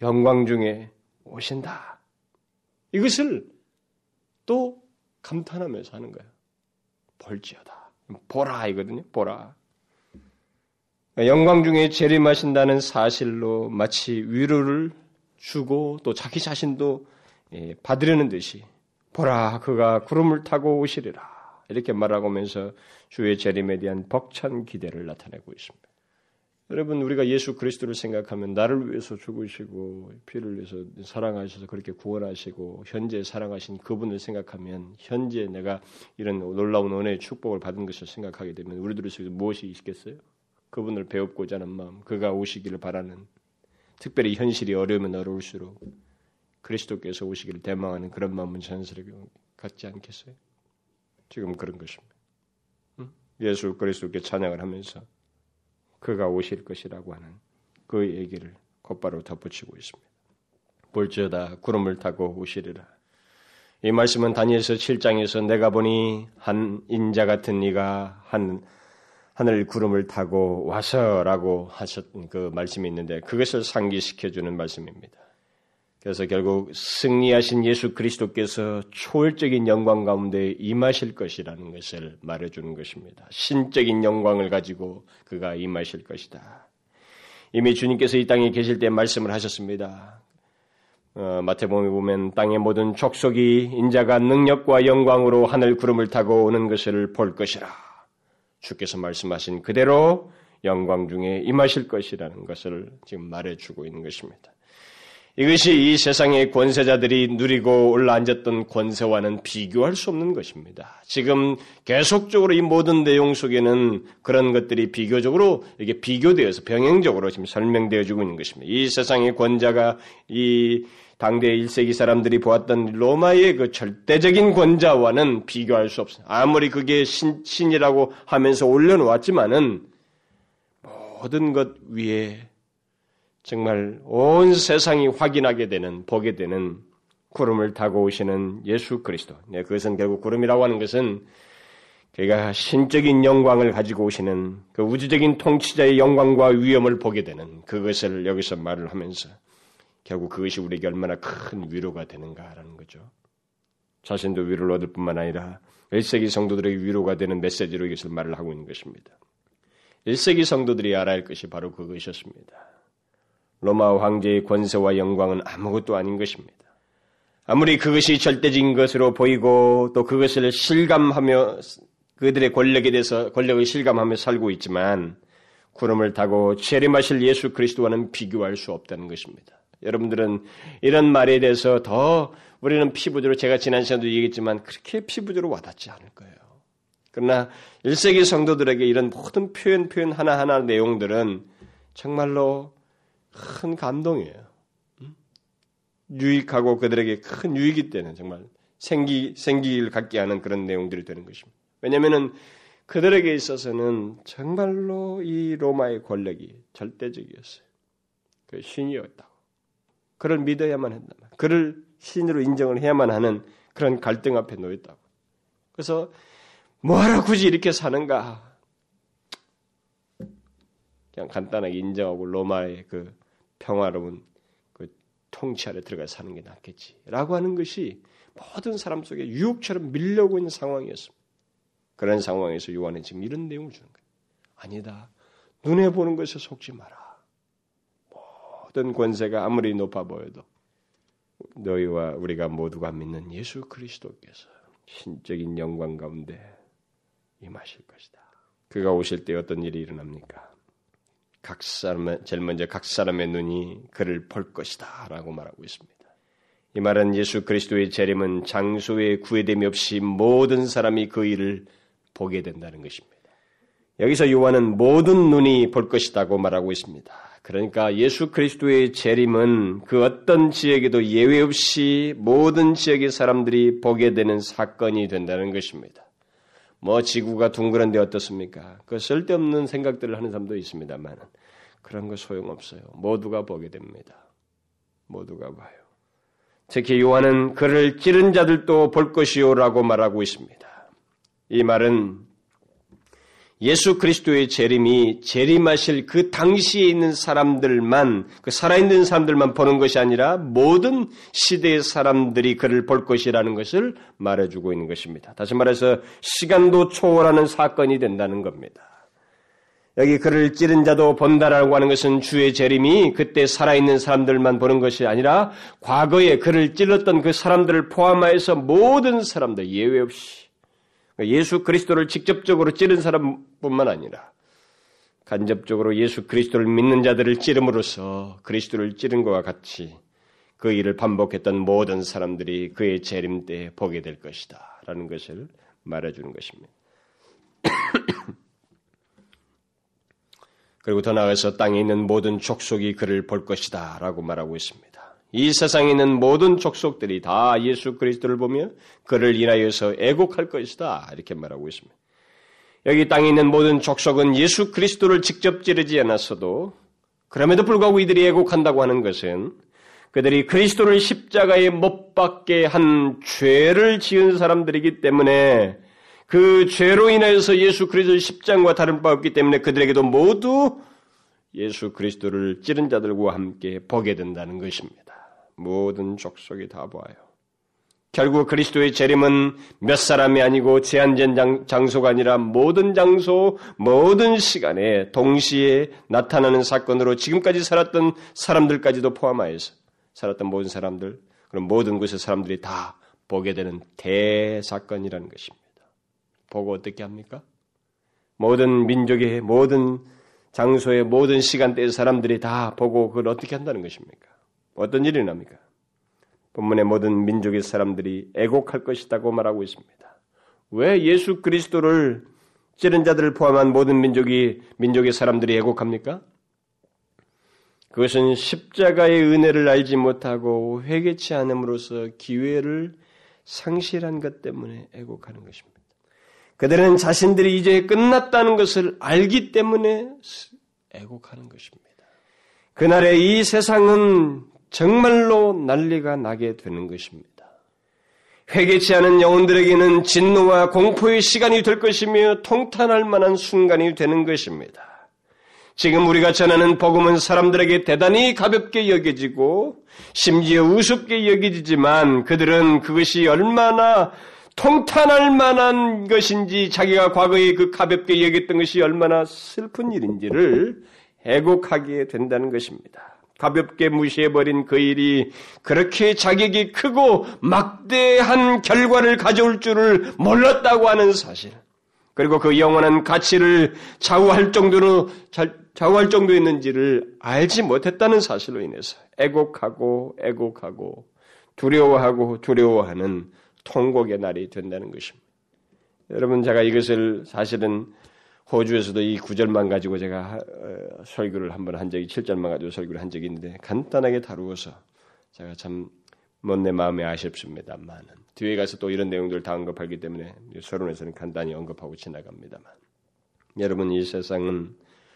영광 중에 오신다, 이것을 또 감탄하면서 하는 거예요. 볼지어다. 보라 이거든요. 보라. 영광 중에 재림하신다는 사실로 마치 위로를 주고 또 자기 자신도 받으려는 듯이 보라 그가 구름을 타고 오시리라 이렇게 말하면서 주의 재림에 대한 벅찬 기대를 나타내고 있습니다. 여러분, 우리가 예수 그리스도를 생각하면 나를 위해서 죽으시고 피를 위해서 사랑하셔서 그렇게 구원하시고 현재 사랑하신 그분을 생각하면 현재 내가 이런 놀라운 은혜의 축복을 받은 것을 생각하게 되면 우리들 속에서 무엇이 있겠어요? 그분을 배우고자 하는 마음, 그가 오시기를 바라는, 특별히 현실이 어려우면 어려울수록 그리스도께서 오시기를 대망하는 그런 마음은 자연스럽게 갖지 않겠어요? 지금 그런 것입니다. 응? 예수 그리스도께 찬양을 하면서 그가 오실 것이라고 하는 그 얘기를 곧바로 덧붙이고 있습니다. 볼지어다 구름을 타고 오시리라. 이 말씀은 다니엘서 칠 장에서 내가 보니 한 인자 같은 이가 한 하늘 구름을 타고 와서라고 하셨던 그 말씀이 있는데 그것을 상기시켜주는 말씀입니다. 그래서 결국 승리하신 예수 그리스도께서 초월적인 영광 가운데 임하실 것이라는 것을 말해주는 것입니다. 신적인 영광을 가지고 그가 임하실 것이다. 이미 주님께서 이 땅에 계실 때 말씀을 하셨습니다. 어, 마태복음에 보면 땅의 모든 족속이 인자가 능력과 영광으로 하늘 구름을 타고 오는 것을 볼 것이라. 주께서 말씀하신 그대로 영광 중에 임하실 것이라는 것을 지금 말해주고 있는 것입니다. 이것이 이 세상의 권세자들이 누리고 올라앉았던 권세와는 비교할 수 없는 것입니다. 지금 계속적으로 이 모든 내용 속에는 그런 것들이 비교적으로 이게 비교되어서 병행적으로 지금 설명되어지고 있는 것입니다. 이 세상의 권자가 이 당대 일 세기 사람들이 보았던 로마의 그 절대적인 권자와는 비교할 수 없습니다. 아무리 그게 신, 신이라고 하면서 올려놓았지만은 모든 것 위에 정말 온 세상이 확인하게 되는, 보게 되는 구름을 타고 오시는 예수 그리스도. 네, 그것은 결국 구름이라고 하는 것은 그가 신적인 영광을 가지고 오시는 그 우주적인 통치자의 영광과 위엄을 보게 되는 그것을 여기서 말을 하면서 결국 그것이 우리에게 얼마나 큰 위로가 되는가라는 거죠. 자신도 위로를 얻을 뿐만 아니라 일 세기 성도들에게 위로가 되는 메시지로 이것을 말을 하고 있는 것입니다. 일 세기 성도들이 알아야 할 것이 바로 그것이었습니다. 로마 황제의 권세와 영광은 아무것도 아닌 것입니다. 아무리 그것이 절대적인 것으로 보이고 또 그것을 실감하며 그들의 권력에 대해서 권력을 실감하며 살고 있지만 구름을 타고 재림하실 예수 그리스도와는 비교할 수 없다는 것입니다. 여러분들은 이런 말에 대해서 더 우리는 피부대로 제가 지난 시간도 얘기했지만 그렇게 피부대로 와닿지 않을 거예요. 그러나 일 세기 성도들에게 이런 모든 표현 표현 하나하나 내용들은 정말로 큰 감동이에요. 유익하고 그들에게 큰 유익이 되는 정말 생기, 생기를 갖게 하는 그런 내용들이 되는 것입니다. 왜냐하면 그들에게 있어서는 정말로 이 로마의 권력이 절대적이었어요. 그 신이었다고. 그를 믿어야만 했다. 그를 신으로 인정을 해야만 하는 그런 갈등 앞에 놓였다고. 그래서 뭐하러 굳이 이렇게 사는가? 그냥 간단하게 인정하고 로마의 그 평화로운 그 통치 아래 들어가 사는 게 낫겠지라고 하는 것이 모든 사람 속에 유혹처럼 밀려오고 있는 상황이었습니다. 그런 상황에서 요한은 지금 이런 내용을 주는 거예요. 아니다. 눈에 보는 것에 속지 마라. 모든 권세가 아무리 높아 보여도 너희와 우리가 모두가 믿는 예수 그리스도께서 신적인 영광 가운데 임하실 것이다. 그가 오실 때 어떤 일이 일어납니까? 각 사람의, 제일 먼저 각 사람의 눈이 그를 볼 것이다 라고 말하고 있습니다. 이 말은 예수 그리스도의 재림은 장소의 구애됨이 없이 모든 사람이 그 일을 보게 된다는 것입니다. 여기서 요한은 모든 눈이 볼 것이다고 말하고 있습니다. 그러니까 예수 그리스도의 재림은 그 어떤 지역에도 예외 없이 모든 지역의 사람들이 보게 되는 사건이 된다는 것입니다. 뭐 지구가 둥그런데 어떻습니까? 그 쓸데없는 생각들을 하는 사람도 있습니다만 그런 거 소용없어요. 모두가 보게 됩니다. 모두가 봐요. 특히 요한은 그를 찌른 자들도 볼 것이요 라고 말하고 있습니다. 이 말은 예수 그리스도의 재림이 재림하실 그 당시에 있는 사람들만, 그 살아있는 사람들만 보는 것이 아니라 모든 시대의 사람들이 그를 볼 것이라는 것을 말해주고 있는 것입니다. 다시 말해서 시간도 초월하는 사건이 된다는 겁니다. 여기 그를 찌른 자도 본다라고 하는 것은 주의 재림이 그때 살아있는 사람들만 보는 것이 아니라 과거에 그를 찔렀던 그 사람들을 포함하여서 모든 사람들 예외 없이 예수 그리스도를 직접적으로 찌른 사람뿐만 아니라 간접적으로 예수 그리스도를 믿는 자들을 찌름으로써 그리스도를 찌른 것과 같이 그 일을 반복했던 모든 사람들이 그의 재림 때 보게 될 것이다 라는 것을 말해주는 것입니다. 그리고 더 나아가서 땅에 있는 모든 족속이 그를 볼 것이다 라고 말하고 있습니다. 이 세상에 있는 모든 족속들이 다 예수 그리스도를 보며 그를 인하여서 애곡할 것이다 이렇게 말하고 있습니다. 여기 땅에 있는 모든 족속은 예수 그리스도를 직접 찌르지 않았어도 그럼에도 불구하고 이들이 애곡한다고 하는 것은 그들이 그리스도를 십자가에 못 박게 한 죄를 지은 사람들이기 때문에 그 죄로 인하여서 예수 그리스도의 십장과 다른 바 없기 때문에 그들에게도 모두 예수 그리스도를 찌른 자들과 함께 보게 된다는 것입니다. 모든 족속이 다 보아요. 결국 그리스도의 재림은 몇 사람이 아니고 제한된 장소가 아니라 모든 장소, 모든 시간에 동시에 나타나는 사건으로 지금까지 살았던 사람들까지도 포함하여서 살았던 모든 사람들, 그럼 모든 곳의 사람들이 다 보게 되는 대사건이라는 것입니다. 보고 어떻게 합니까? 모든 민족의 모든 장소의 모든 시간대의 사람들이 다 보고 그걸 어떻게 한다는 것입니까? 어떤 일이 납니까? 본문의 모든 민족의 사람들이 애곡할 것이라고 말하고 있습니다. 왜 예수 그리스도를 찌른 자들을 포함한 모든 민족이 민족의 사람들이 애곡합니까? 그것은 십자가의 은혜를 알지 못하고 회개치 않음으로써 기회를 상실한 것 때문에 애곡하는 것입니다. 그들은 자신들이 이제 끝났다는 것을 알기 때문에 애곡하는 것입니다. 그날에 이 세상은 정말로 난리가 나게 되는 것입니다. 회개치 않은 영혼들에게는 진노와 공포의 시간이 될 것이며 통탄할 만한 순간이 되는 것입니다. 지금 우리가 전하는 복음은 사람들에게 대단히 가볍게 여겨지고 심지어 우습게 여겨지지만 그들은 그것이 얼마나 통탄할 만한 것인지 자기가 과거에 그 가볍게 여겼던 것이 얼마나 슬픈 일인지를 애곡하게 된다는 것입니다. 가볍게 무시해버린 그 일이 그렇게 자격이 크고 막대한 결과를 가져올 줄을 몰랐다고 하는 사실, 그리고 그 영원한 가치를 좌우할 정도로 좌우할 정도였는지를 알지 못했다는 사실로 인해서 애곡하고 애곡하고 두려워하고 두려워하는 통곡의 날이 된다는 것입니다. 여러분, 제가 이것을 사실은 호주에서도 이 구절만 가지고 제가 설교를 한번 한 적이 칠 절만 가지고 설교를 한 적이 있는데 간단하게 다루어서 제가 참 못내 마음에 아쉽습니다만은 뒤에 가서 또 이런 내용들을 다 언급하기 때문에 서론에서는 간단히 언급하고 지나갑니다만, 여러분, 이 세상은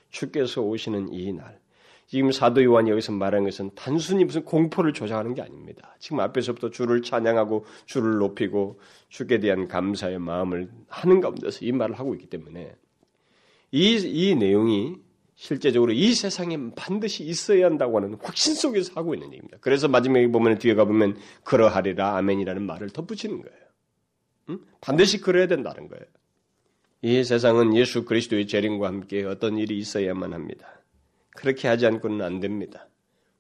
주께서 오시는 이 날, 지금 사도 요한이 여기서 말하는 것은 단순히 무슨 공포를 조장하는 게 아닙니다. 지금 앞에서부터 주를 찬양하고 주를 높이고 주께 대한 감사의 마음을 하는 가운데서 이 말을 하고 있기 때문에 이, 이 내용이 실제적으로 이 세상에 반드시 있어야 한다고 하는 확신 속에서 하고 있는 얘기입니다. 그래서 마지막에 보면 뒤에 가보면 그러하리라 아멘이라는 말을 덧붙이는 거예요. 응? 반드시 그래야 된다는 거예요. 이 세상은 예수 그리스도의 재림과 함께 어떤 일이 있어야만 합니다. 그렇게 하지 않고는 안 됩니다.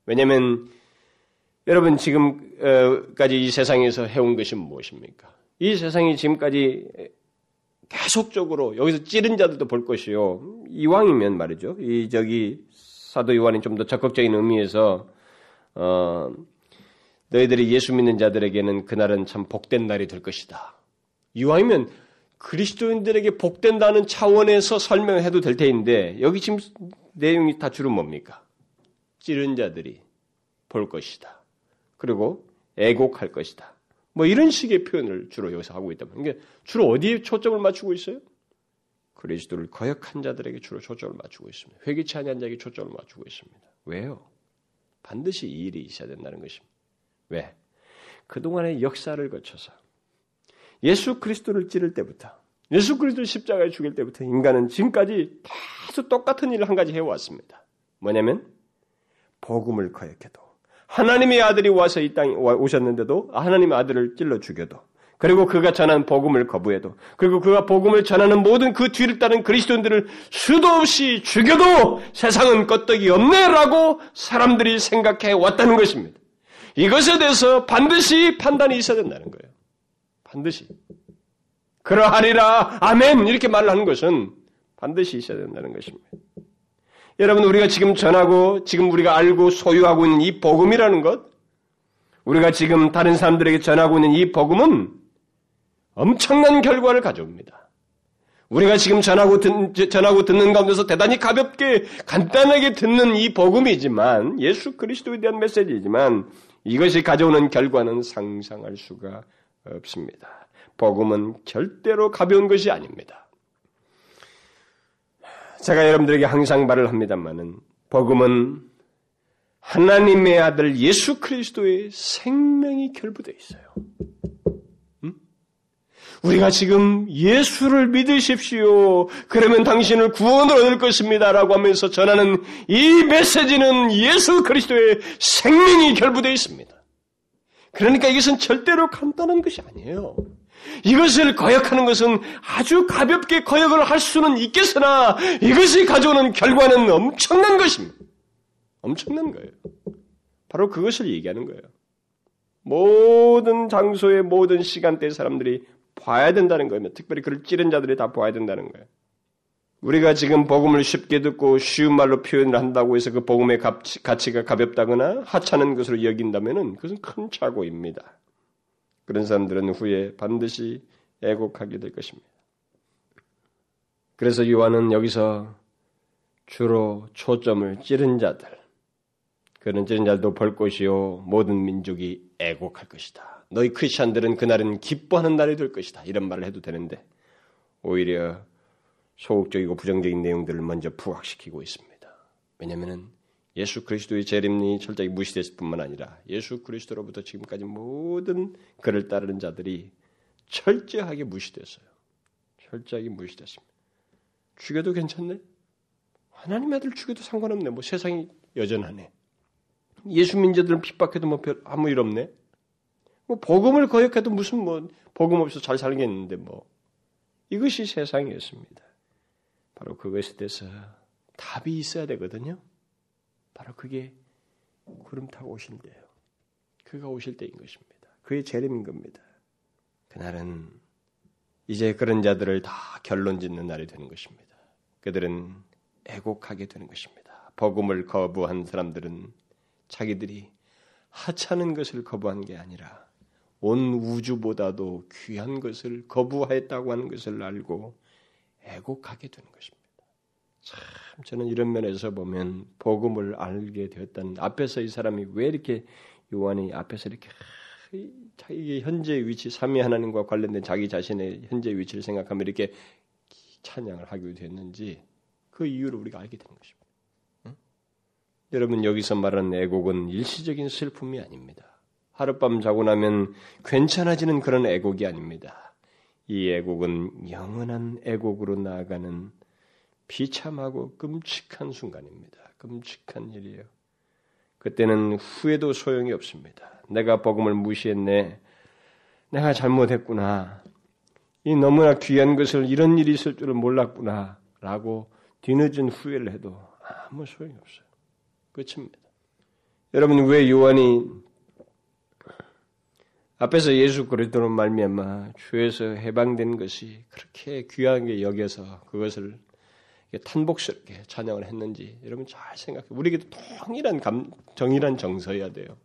왜냐하면 여러분, 지금까지 이 세상에서 해온 것이 무엇입니까? 이 세상이 지금까지 계속적으로 여기서 찌른 자들도 볼 것이요. 이왕이면 말이죠. 이 저기 사도 요한이 좀 더 적극적인 의미에서 어, 너희들이 예수 믿는 자들에게는 그날은 참 복된 날이 될 것이다. 이왕이면 그리스도인들에게 복된다는 차원에서 설명해도 될 테인데 여기 지금 내용이 다 주로 뭡니까? 찌른 자들이 볼 것이다. 그리고 애곡할 것이다. 뭐 이런 식의 표현을 주로 여기서 하고 있다. 그러니까 주로 어디에 초점을 맞추고 있어요? 그리스도를 거역한 자들에게 주로 초점을 맞추고 있습니다. 회개치 아니한 자에게 초점을 맞추고 있습니다. 왜요? 반드시 이 일이 있어야 된다는 것입니다. 왜? 그동안의 역사를 거쳐서 예수 그리스도를 찌를 때부터 예수 그리스도 십자가에 죽일 때부터 인간은 지금까지 계속 똑같은 일을 한 가지 해왔습니다. 뭐냐면 복음을 거역해도 하나님의 아들이 와서 이 땅에 오셨는데도 하나님의 아들을 찔러 죽여도 그리고 그가 전하는 복음을 거부해도, 그리고 그가 복음을 전하는 모든 그 뒤를 따른 그리스도인들을 수도 없이 죽여도 세상은 껐떡이 없네라고 사람들이 생각해 왔다는 것입니다. 이것에 대해서 반드시 판단이 있어야 된다는 거예요. 반드시. 그러하리라, 아멘! 이렇게 말을 하는 것은 반드시 있어야 된다는 것입니다. 여러분, 우리가 지금 전하고 지금 우리가 알고 소유하고 있는 이 복음이라는 것, 우리가 지금 다른 사람들에게 전하고 있는 이 복음은 엄청난 결과를 가져옵니다. 우리가 지금 전하고, 듣, 전하고 듣는 가운데서 대단히 가볍게 간단하게 듣는 이 복음이지만, 예수 그리스도에 대한 메시지이지만, 이것이 가져오는 결과는 상상할 수가 없습니다. 복음은 절대로 가벼운 것이 아닙니다. 제가 여러분들에게 항상 말을 합니다마는, 복음은 하나님의 아들 예수 그리스도의 생명이 결부되어 있어요. 우리가 지금 예수를 믿으십시오. 그러면 당신을 구원을 얻을 것입니다. 라고 하면서 전하는 이 메시지는 예수 그리스도의 생명이 결부되어 있습니다. 그러니까 이것은 절대로 간단한 것이 아니에요. 이것을 거역하는 것은 아주 가볍게 거역을 할 수는 있겠으나 이것이 가져오는 결과는 엄청난 것입니다. 엄청난 거예요. 바로 그것을 얘기하는 거예요. 모든 장소에 모든 시간대의 사람들이 봐야 된다는 거예요. 특별히 그를 찌른 자들이 다 봐야 된다는 거예요. 우리가 지금 복음을 쉽게 듣고 쉬운 말로 표현을 한다고 해서 그 복음의 가치, 가치가 가볍다거나 하찮은 것으로 여긴다면 그것은 큰 착오입니다. 그런 사람들은 후에 반드시 애곡하게 될 것입니다. 그래서 요한은 여기서 주로 초점을 찌른 자들, 그는 찌른 자들도 벌 것이요 모든 민족이 애곡할 것이다. 너희 크리스찬들은 그날은 기뻐하는 날이 될 것이다. 이런 말을 해도 되는데 오히려 소극적이고 부정적인 내용들을 먼저 부각시키고 있습니다. 왜냐하면 예수 그리스도의 재림이 철저히 무시됐을 뿐만 아니라 예수 그리스도로부터 지금까지 모든 그를 따르는 자들이 철저하게 무시됐어요. 철저하게 무시됐습니다. 죽여도 괜찮네? 하나님 아들 죽여도 상관없네. 뭐 세상이 여전하네. 예수 민자들은 핍박해도 뭐 별, 아무 일 없네. 뭐 복음을 거역해도 무슨 뭐 복음 없어서 잘 살겠는데 뭐. 이것이 세상이었습니다. 바로 그것에 대해서 답이 있어야 되거든요. 바로 그게 구름 타고 오실 때예요. 그가 오실 때인 것입니다. 그의 재림인 겁니다. 그날은 이제 그런 자들을 다 결론 짓는 날이 되는 것입니다. 그들은 애곡하게 되는 것입니다. 복음을 거부한 사람들은 자기들이 하찮은 것을 거부한 게 아니라 온 우주보다도 귀한 것을 거부하였다고 하는 것을 알고 애곡하게 되는 것입니다. 참 저는 이런 면에서 보면 복음을 알게 되었다는, 앞에서 이 사람이 왜 이렇게 요한이 앞에서 이렇게 자기 현재의 위치, 삼위 하나님과 관련된 자기 자신의 현재 위치를 생각하며 이렇게 찬양을 하게 됐는지 그 이유를 우리가 알게 되는 것입니다. 응? 여러분, 여기서 말하는 애곡은 일시적인 슬픔이 아닙니다. 하룻밤 자고 나면 괜찮아지는 그런 애곡이 아닙니다. 이 애곡은 영원한 애곡으로 나아가는 비참하고 끔찍한 순간입니다. 끔찍한 일이에요. 그때는 후회도 소용이 없습니다. 내가 복음을 무시했네. 내가 잘못했구나. 이 너무나 귀한 것을 이런 일이 있을 줄은 몰랐구나. 라고 뒤늦은 후회를 해도 아무 소용이 없어요. 끝입니다. 여러분, 왜 요한이 앞에서 예수 그리스도로 말미암아 죄에서 해방된 것이 그렇게 귀하게 여겨서 그것을 탄복스럽게 찬양을 했는지 여러분 잘 생각해요. 우리에게도 동일한 감, 정일한 정서여야 돼요.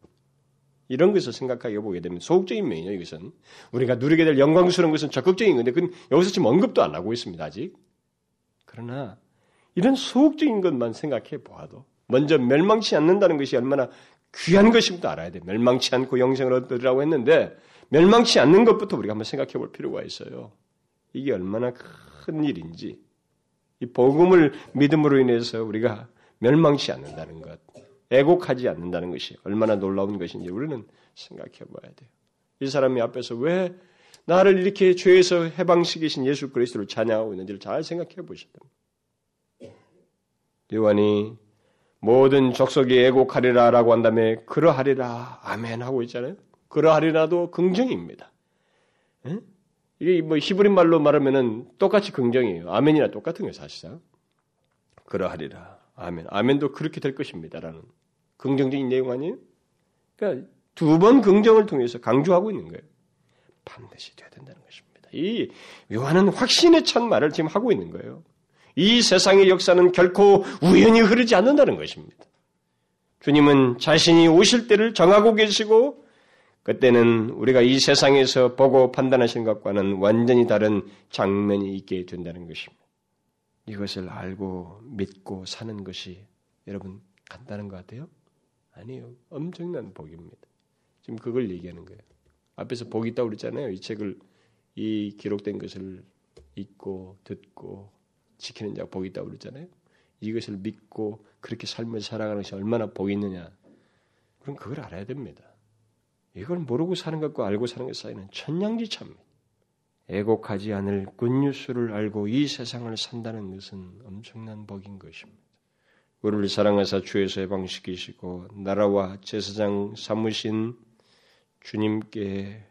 이런 것을 생각하게 보게 되면 소극적인 면이에요. 이것은 우리가 누리게 될 영광스러운 것은 적극적인 건데 그건 여기서 지금 언급도 안 하고 있습니다. 아직. 그러나 이런 소극적인 것만 생각해 보아도 먼저 멸망치 않는다는 것이 얼마나 귀한 것임도 알아야 돼. 멸망치 않고 영생을 얻으라고 했는데 멸망치 않는 것부터 우리가 한번 생각해 볼 필요가 있어요. 이게 얼마나 큰 일인지. 이 복음을 믿음으로 인해서 우리가 멸망치 않는다는 것, 애곡하지 않는다는 것이 얼마나 놀라운 것인지 우리는 생각해 봐야 돼요. 이 사람이 앞에서 왜 나를 이렇게 죄에서 해방시키신 예수 그리스도를 찬양하고 있는지를 잘 생각해 보셔야 됩니다. 요한이 모든 족속이 애곡하리라 라고 한 다음에 그러하리라 아멘 하고 있잖아요. 그러하리라도 긍정입니다. 에? 이게 뭐 히브리 말로 말하면은 똑같이 긍정이에요. 아멘이나 똑같은 거예요, 사실상. 그러하리라. 아멘. 아멘도 그렇게 될 것입니다라는 긍정적인 내용 아니에요? 그러니까 두 번 긍정을 통해서 강조하고 있는 거예요. 반드시 돼야 된다는 것입니다. 이 요한은 확신에 찬 말을 지금 하고 있는 거예요. 이 세상의 역사는 결코 우연히 흐르지 않는다는 것입니다. 주님은 자신이 오실 때를 정하고 계시고 그때는 우리가 이 세상에서 보고 판단하시는 것과는 완전히 다른 장면이 있게 된다는 것입니다. 이것을 알고 믿고 사는 것이 여러분 간단한 것 같아요? 아니에요. 엄청난 복입니다. 지금 그걸 얘기하는 거예요. 앞에서 복이 있다고 그랬잖아요. 이 책을, 이 기록된 것을 읽고 듣고 지키는 자가 복이 있다고 그랬잖아요. 이것을 믿고 그렇게 삶을 살아가는 것이 얼마나 복이 있느냐. 그럼 그걸 알아야 됩니다. 이걸 모르고 사는 것과 알고 사는 것 사이는 천양지차입니다. 애곡하지 않을 굿뉴스를 알고 이 세상을 산다는 것은 엄청난 복인 것입니다. 우리를 사랑하사 주에서 해방시키시고 나라와 제사장 삼으신 주님께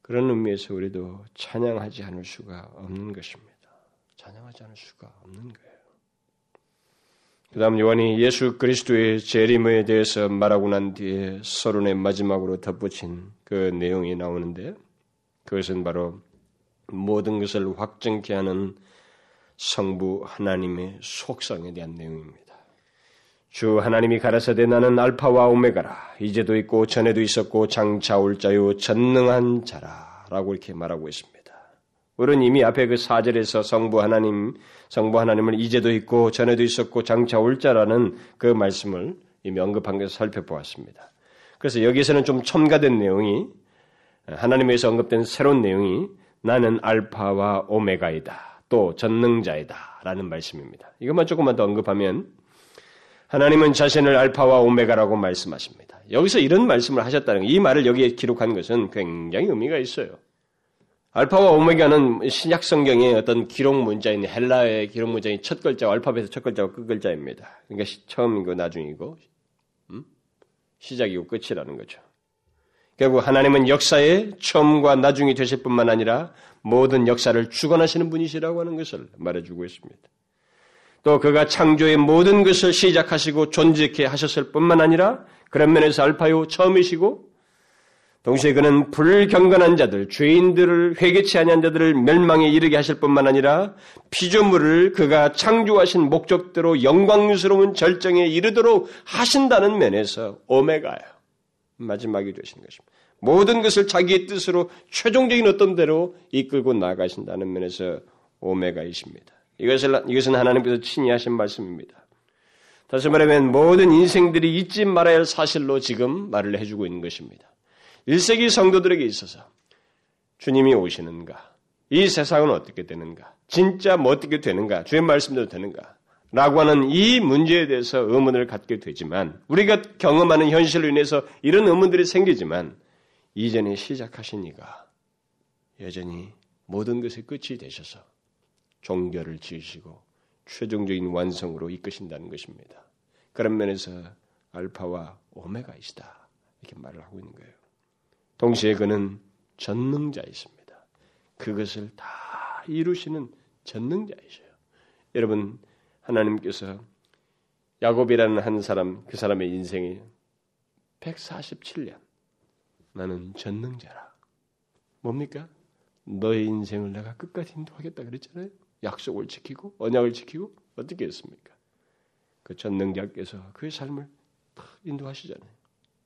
그런 의미에서 우리도 찬양하지 않을 수가 없는 것입니다. 찬양하지 않을 수가 없는 거예요. 그 다음 요한이 예수 그리스도의 재림에 대해서 말하고 난 뒤에 서론의 마지막으로 덧붙인 그 내용이 나오는데 그것은 바로 모든 것을 확증케 하는 성부 하나님의 속성에 대한 내용입니다. 주 하나님이 가라사대 나는 알파와 오메가라 이제도 있고 전에도 있었고 장차 올 자요 전능한 자라 라고 이렇게 말하고 있습니다. 우리는 이미 앞에 그 사 절에서 성부 하나님, 성부 하나님을 이제도 있고 전에도 있었고 장차 올 자라는 그 말씀을 이미 언급한 것을 살펴보았습니다. 그래서 여기에서는 좀 첨가된 내용이 하나님에서 언급된 새로운 내용이 나는 알파와 오메가이다. 또 전능자이다. 라는 말씀입니다. 이것만 조금만 더 언급하면 하나님은 자신을 알파와 오메가라고 말씀하십니다. 여기서 이런 말씀을 하셨다는 이 말을 여기에 기록한 것은 굉장히 의미가 있어요. 알파와 오메가는 신약 성경의 어떤 기록 문자인 헬라의 기록 문자인 첫 글자, 알파벳의 첫 글자와 끝 글자입니다. 그러니까 처음이고 나중이고 음? 시작이고 끝이라는 거죠. 결국 하나님은 역사의 처음과 나중이 되실 뿐만 아니라 모든 역사를 주관하시는 분이시라고 하는 것을 말해주고 있습니다. 또 그가 창조의 모든 것을 시작하시고 존재케 하셨을 뿐만 아니라 그런 면에서 알파요 처음이시고 동시에 그는 불경건한 자들, 죄인들을 회개치 아니한 자들을 멸망에 이르게 하실 뿐만 아니라 피조물을 그가 창조하신 목적대로 영광스러운 절정에 이르도록 하신다는 면에서 오메가요. 마지막이 되시는 것입니다. 모든 것을 자기의 뜻으로 최종적인 어떤 대로 이끌고 나가신다는 면에서 오메가이십니다. 이것을, 이것은 하나님께서 친히 하신 말씀입니다. 다시 말하면 모든 인생들이 잊지 말아야 할 사실로 지금 말을 해주고 있는 것입니다. 일 세기 성도들에게 있어서 주님이 오시는가? 이 세상은 어떻게 되는가? 진짜 뭐 어떻게 되는가? 주의 말씀대로 되는가? 라고 하는 이 문제에 대해서 의문을 갖게 되지만 우리가 경험하는 현실로 인해서 이런 의문들이 생기지만 이전에 시작하신 이가 여전히 모든 것의 끝이 되셔서 종결을 지으시고 최종적인 완성으로 이끄신다는 것입니다. 그런 면에서 알파와 오메가이시다. 이렇게 말을 하고 있는 거예요. 동시에 그는 전능자이십니다. 그것을 다 이루시는 전능자이셔요. 여러분 하나님께서 야곱이라는 한 사람, 그 사람의 인생이 백사십칠 년 나는 전능자라. 뭡니까? 너의 인생을 내가 끝까지 인도하겠다 그랬잖아요. 약속을 지키고 언약을 지키고 어떻게 했습니까? 그 전능자께서 그의 삶을 다 인도하시잖아요.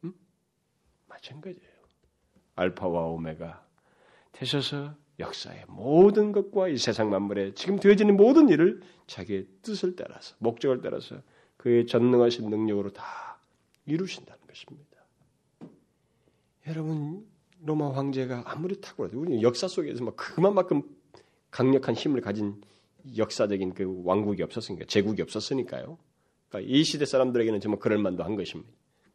응? 마찬가지예요. 알파와 오메가 되셔서 역사의 모든 것과 이 세상 만물에 지금 되어지는 모든 일을 자기의 뜻을 따라서 목적을 따라서 그의 전능하신 능력으로 다 이루신다는 것입니다. 여러분 로마 황제가 아무리 탁월해도 우리 역사 속에서 막 그만큼 강력한 힘을 가진 역사적인 그 왕국이 없었으니까 제국이 없었으니까요. 그러니까 이 시대 사람들에게는 정말 그럴 만도 한 것입니다.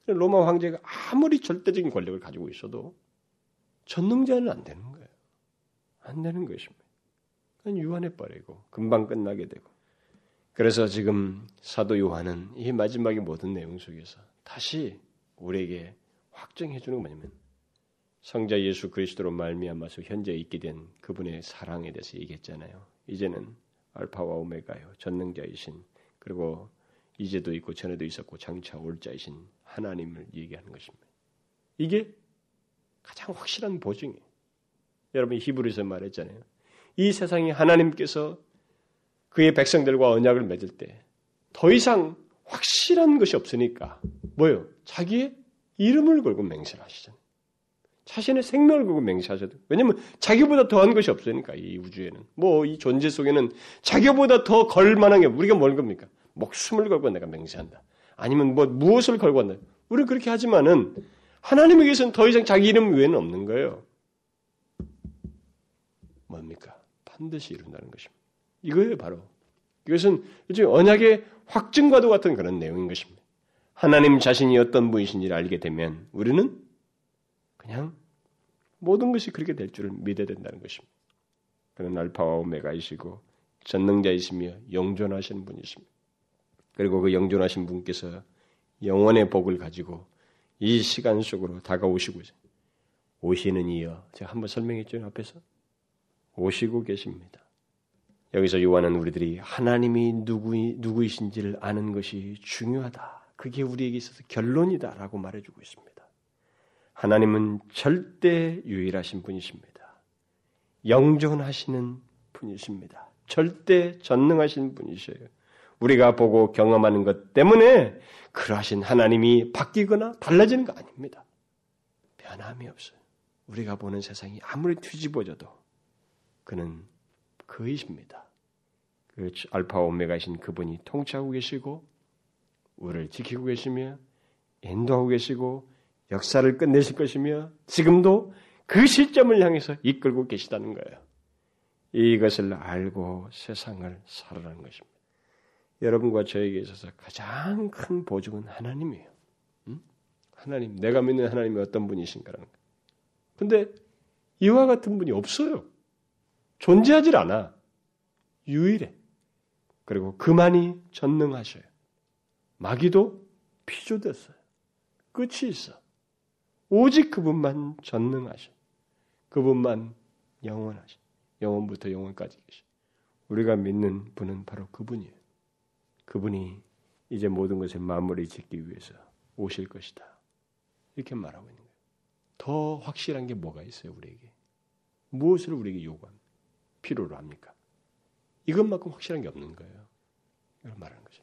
로마 황제가 아무리 절대적인 권력을 가지고 있어도 전능자는 안 되는 거예요. 안 되는 것입니다. 그냥 유한해 버리고 금방 끝나게 되고 그래서 지금 사도 요한은 이 마지막의 모든 내용 속에서 다시 우리에게 확정해 주는 거 뭐냐면 성자 예수 그리스도로 말미암아서 현재 있게 된 그분의 사랑에 대해서 얘기했잖아요. 이제는 알파와 오메가요, 전능자이신, 그리고 이제도 있고 전에도 있었고 장차 올 자이신 하나님을 얘기하는 것입니다. 이게 가장 확실한 보증이에요. 여러분이 히브리서 말했잖아요. 이 세상이 하나님께서 그의 백성들과 언약을 맺을 때 더 이상 확실한 것이 없으니까 뭐예요? 자기의 이름을 걸고 맹세를 하시잖아요. 자신의 생명을 걸고 맹세하셔도. 왜냐하면 자기보다 더한 것이 없으니까 이 우주에는. 뭐 이 존재 속에는 자기보다 더 걸만한 게 우리가 뭘 겁니까? 목숨을 걸고 내가 맹세한다. 아니면 뭐 무엇을 걸고 한다. 우리는 그렇게 하지만은 하나님에게서는 더 이상 자기 이름 외에는 없는 거예요. 뭡니까? 반드시 이룬다는 것입니다. 이거예요, 바로. 이것은 일종의 언약의 확증과도 같은 그런 내용인 것입니다. 하나님 자신이 어떤 분이신지를 알게 되면 우리는 그냥 모든 것이 그렇게 될 줄을 믿어야 된다는 것입니다. 그는 알파와 오메가이시고 전능자이시며 영존하시는 분이십니다. 그리고 그 영존하신 분께서 영원의 복을 가지고 이 시간 속으로 다가오시고 오시는 이여, 제가 한번 설명했죠, 앞에서. 오시고 계십니다. 여기서 요한은 우리들이 하나님이 누구, 누구이신지를 아는 것이 중요하다. 그게 우리에게 있어서 결론이다 라고 말해주고 있습니다. 하나님은 절대 유일하신 분이십니다. 영존하시는 분이십니다. 절대 전능하신 분이셔요. 우리가 보고 경험하는 것 때문에 그러하신 하나님이 바뀌거나 달라지는 거 아닙니다. 변함이 없어요. 우리가 보는 세상이 아무리 뒤집어져도 그는 그이십니다. 그 알파와 오메가이신 그분이 통치하고 계시고 우리를 지키고 계시며 인도하고 계시고 역사를 끝내실 것이며 지금도 그 시점을 향해서 이끌고 계시다는 거예요. 이것을 알고 세상을 살아라는 것입니다. 여러분과 저에게 있어서 가장 큰 보증은 하나님이에요. 응? 하나님, 내가 믿는 하나님이 어떤 분이신가라는 거예요. 근데 이와 같은 분이 없어요. 존재하질 않아. 유일해. 그리고 그만이 전능하셔요. 마귀도 피조됐어요. 끝이 있어. 오직 그분만 전능하셔. 그분만 영원하셔. 영원부터 영원까지 계셔. 우리가 믿는 분은 바로 그분이에요. 그분이 이제 모든 것을 마무리 짓기 위해서 오실 것이다. 이렇게 말하고 있는 거예요. 더 확실한 게 뭐가 있어요, 우리에게? 무엇을 우리에게 요구합니까? 필요로 합니까? 이것만큼 확실한 게 없는 거예요. 이걸 말하는 거죠.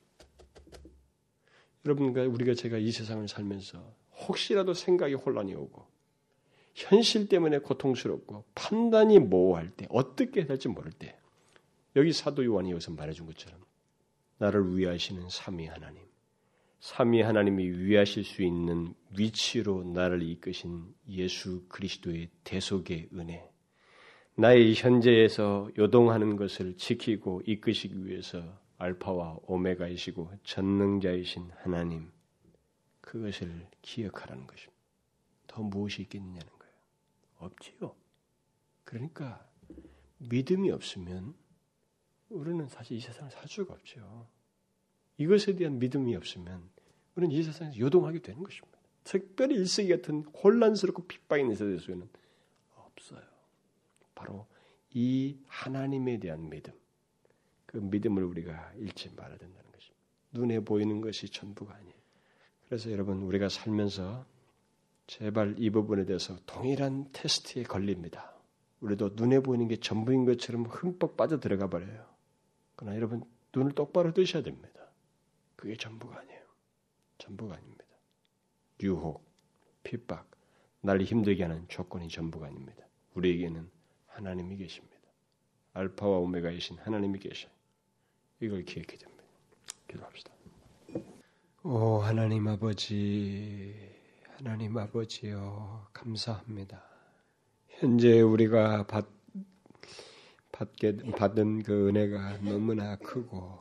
여러분과 우리가 제가 이 세상을 살면서 혹시라도 생각이 혼란이 오고 현실 때문에 고통스럽고 판단이 모호할 때 어떻게 해야 될지 모를 때 여기 사도 요한이 여기서 말해준 것처럼 나를 위하시는 삼위 하나님, 삼위 하나님이 위하실 수 있는 위치로 나를 이끄신 예수 그리스도의 대속의 은혜, 나의 현재에서 요동하는 것을 지키고 이끄시기 위해서 알파와 오메가이시고 전능자이신 하나님, 그것을 기억하라는 것입니다. 더 무엇이 있겠느냐는 거예요. 없지요. 그러니까 믿음이 없으면 우리는 사실 이 세상을 살 수가 없죠. 이것에 대한 믿음이 없으면 우리는 이 세상에서 요동하게 되는 것입니다. 특별히 일세기 같은 혼란스럽고 핍박 있는 세대 속에는 없어요. 바로 이 하나님에 대한 믿음, 그 믿음을 우리가 잃지 말아야 된다는 것입니다. 눈에 보이는 것이 전부가 아니에요. 그래서 여러분, 우리가 살면서 제발 이 부분에 대해서 동일한 테스트에 걸립니다. 우리도 눈에 보이는 게 전부인 것처럼 흠뻑 빠져들어가 버려요. 그러나 여러분, 눈을 똑바로 뜨셔야 됩니다. 그게 전부가 아니에요. 전부가 아닙니다. 유혹, 핍박, 날 힘들게 하는 조건이 전부가 아닙니다. 우리에게는 하나님이 계십니다. 알파와 오메가이신 하나님이 계셔요. 이걸 기억해야 됩니다. 기도합시다. 오 하나님 아버지, 하나님 아버지여, 감사합니다. 현재 우리가 받, 받게, 받은 그 은혜가 너무나 크고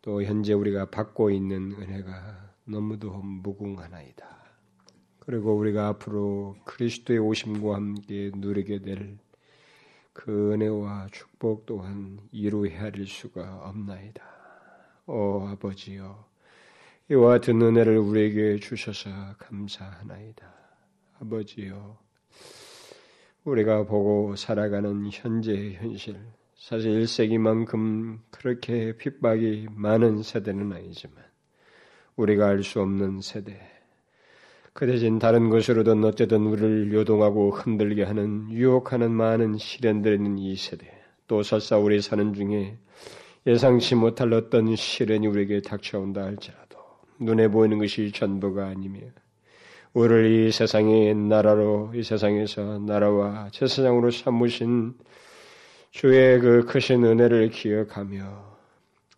또 현재 우리가 받고 있는 은혜가 너무도 무궁하나이다. 그리고 우리가 앞으로 그리스도의 오심과 함께 누리게 될 그 은혜와 축복 또한 이루 헤아릴 수가 없나이다. 오 아버지여, 이와 같은 은혜를 우리에게 주셔서 감사하나이다. 아버지여, 우리가 보고 살아가는 현재의 현실, 사실 일 세기만큼 그렇게 핍박이 많은 세대는 아니지만 우리가 알 수 없는 세대, 그 대신 다른 것으로든 어쨌든 우리를 요동하고 흔들게 하는, 유혹하는 많은 시련들이 있는 이 세대, 또 설사 우리 사는 중에 예상치 못할 어떤 시련이 우리에게 닥쳐온다 할지라도 눈에 보이는 것이 전부가 아니며 우리를 이 세상의 나라로, 이 세상에서 나라와 제사장으로 삼으신 주의 그 크신 은혜를 기억하며,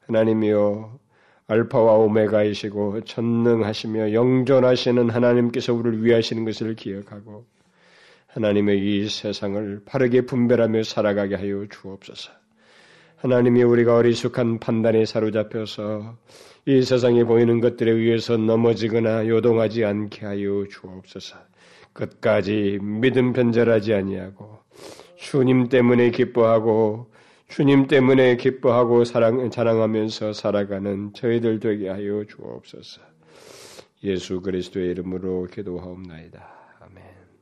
하나님이여 알파와 오메가이시고 전능하시며 영존하시는 하나님께서 우리를 위하시는 것을 기억하고 하나님의 이 세상을 바르게 분별하며 살아가게 하여 주옵소서. 하나님이 우리가 어리숙한 판단에 사로잡혀서 이 세상에 보이는 것들에 의해서 넘어지거나 요동하지 않게 하여 주옵소서. 끝까지 믿음 변절하지 아니하고 주님 때문에 기뻐하고 주님 때문에 기뻐하고 사랑, 자랑하면서 살아가는 저희들 되게 하여 주옵소서. 예수 그리스도의 이름으로 기도하옵나이다.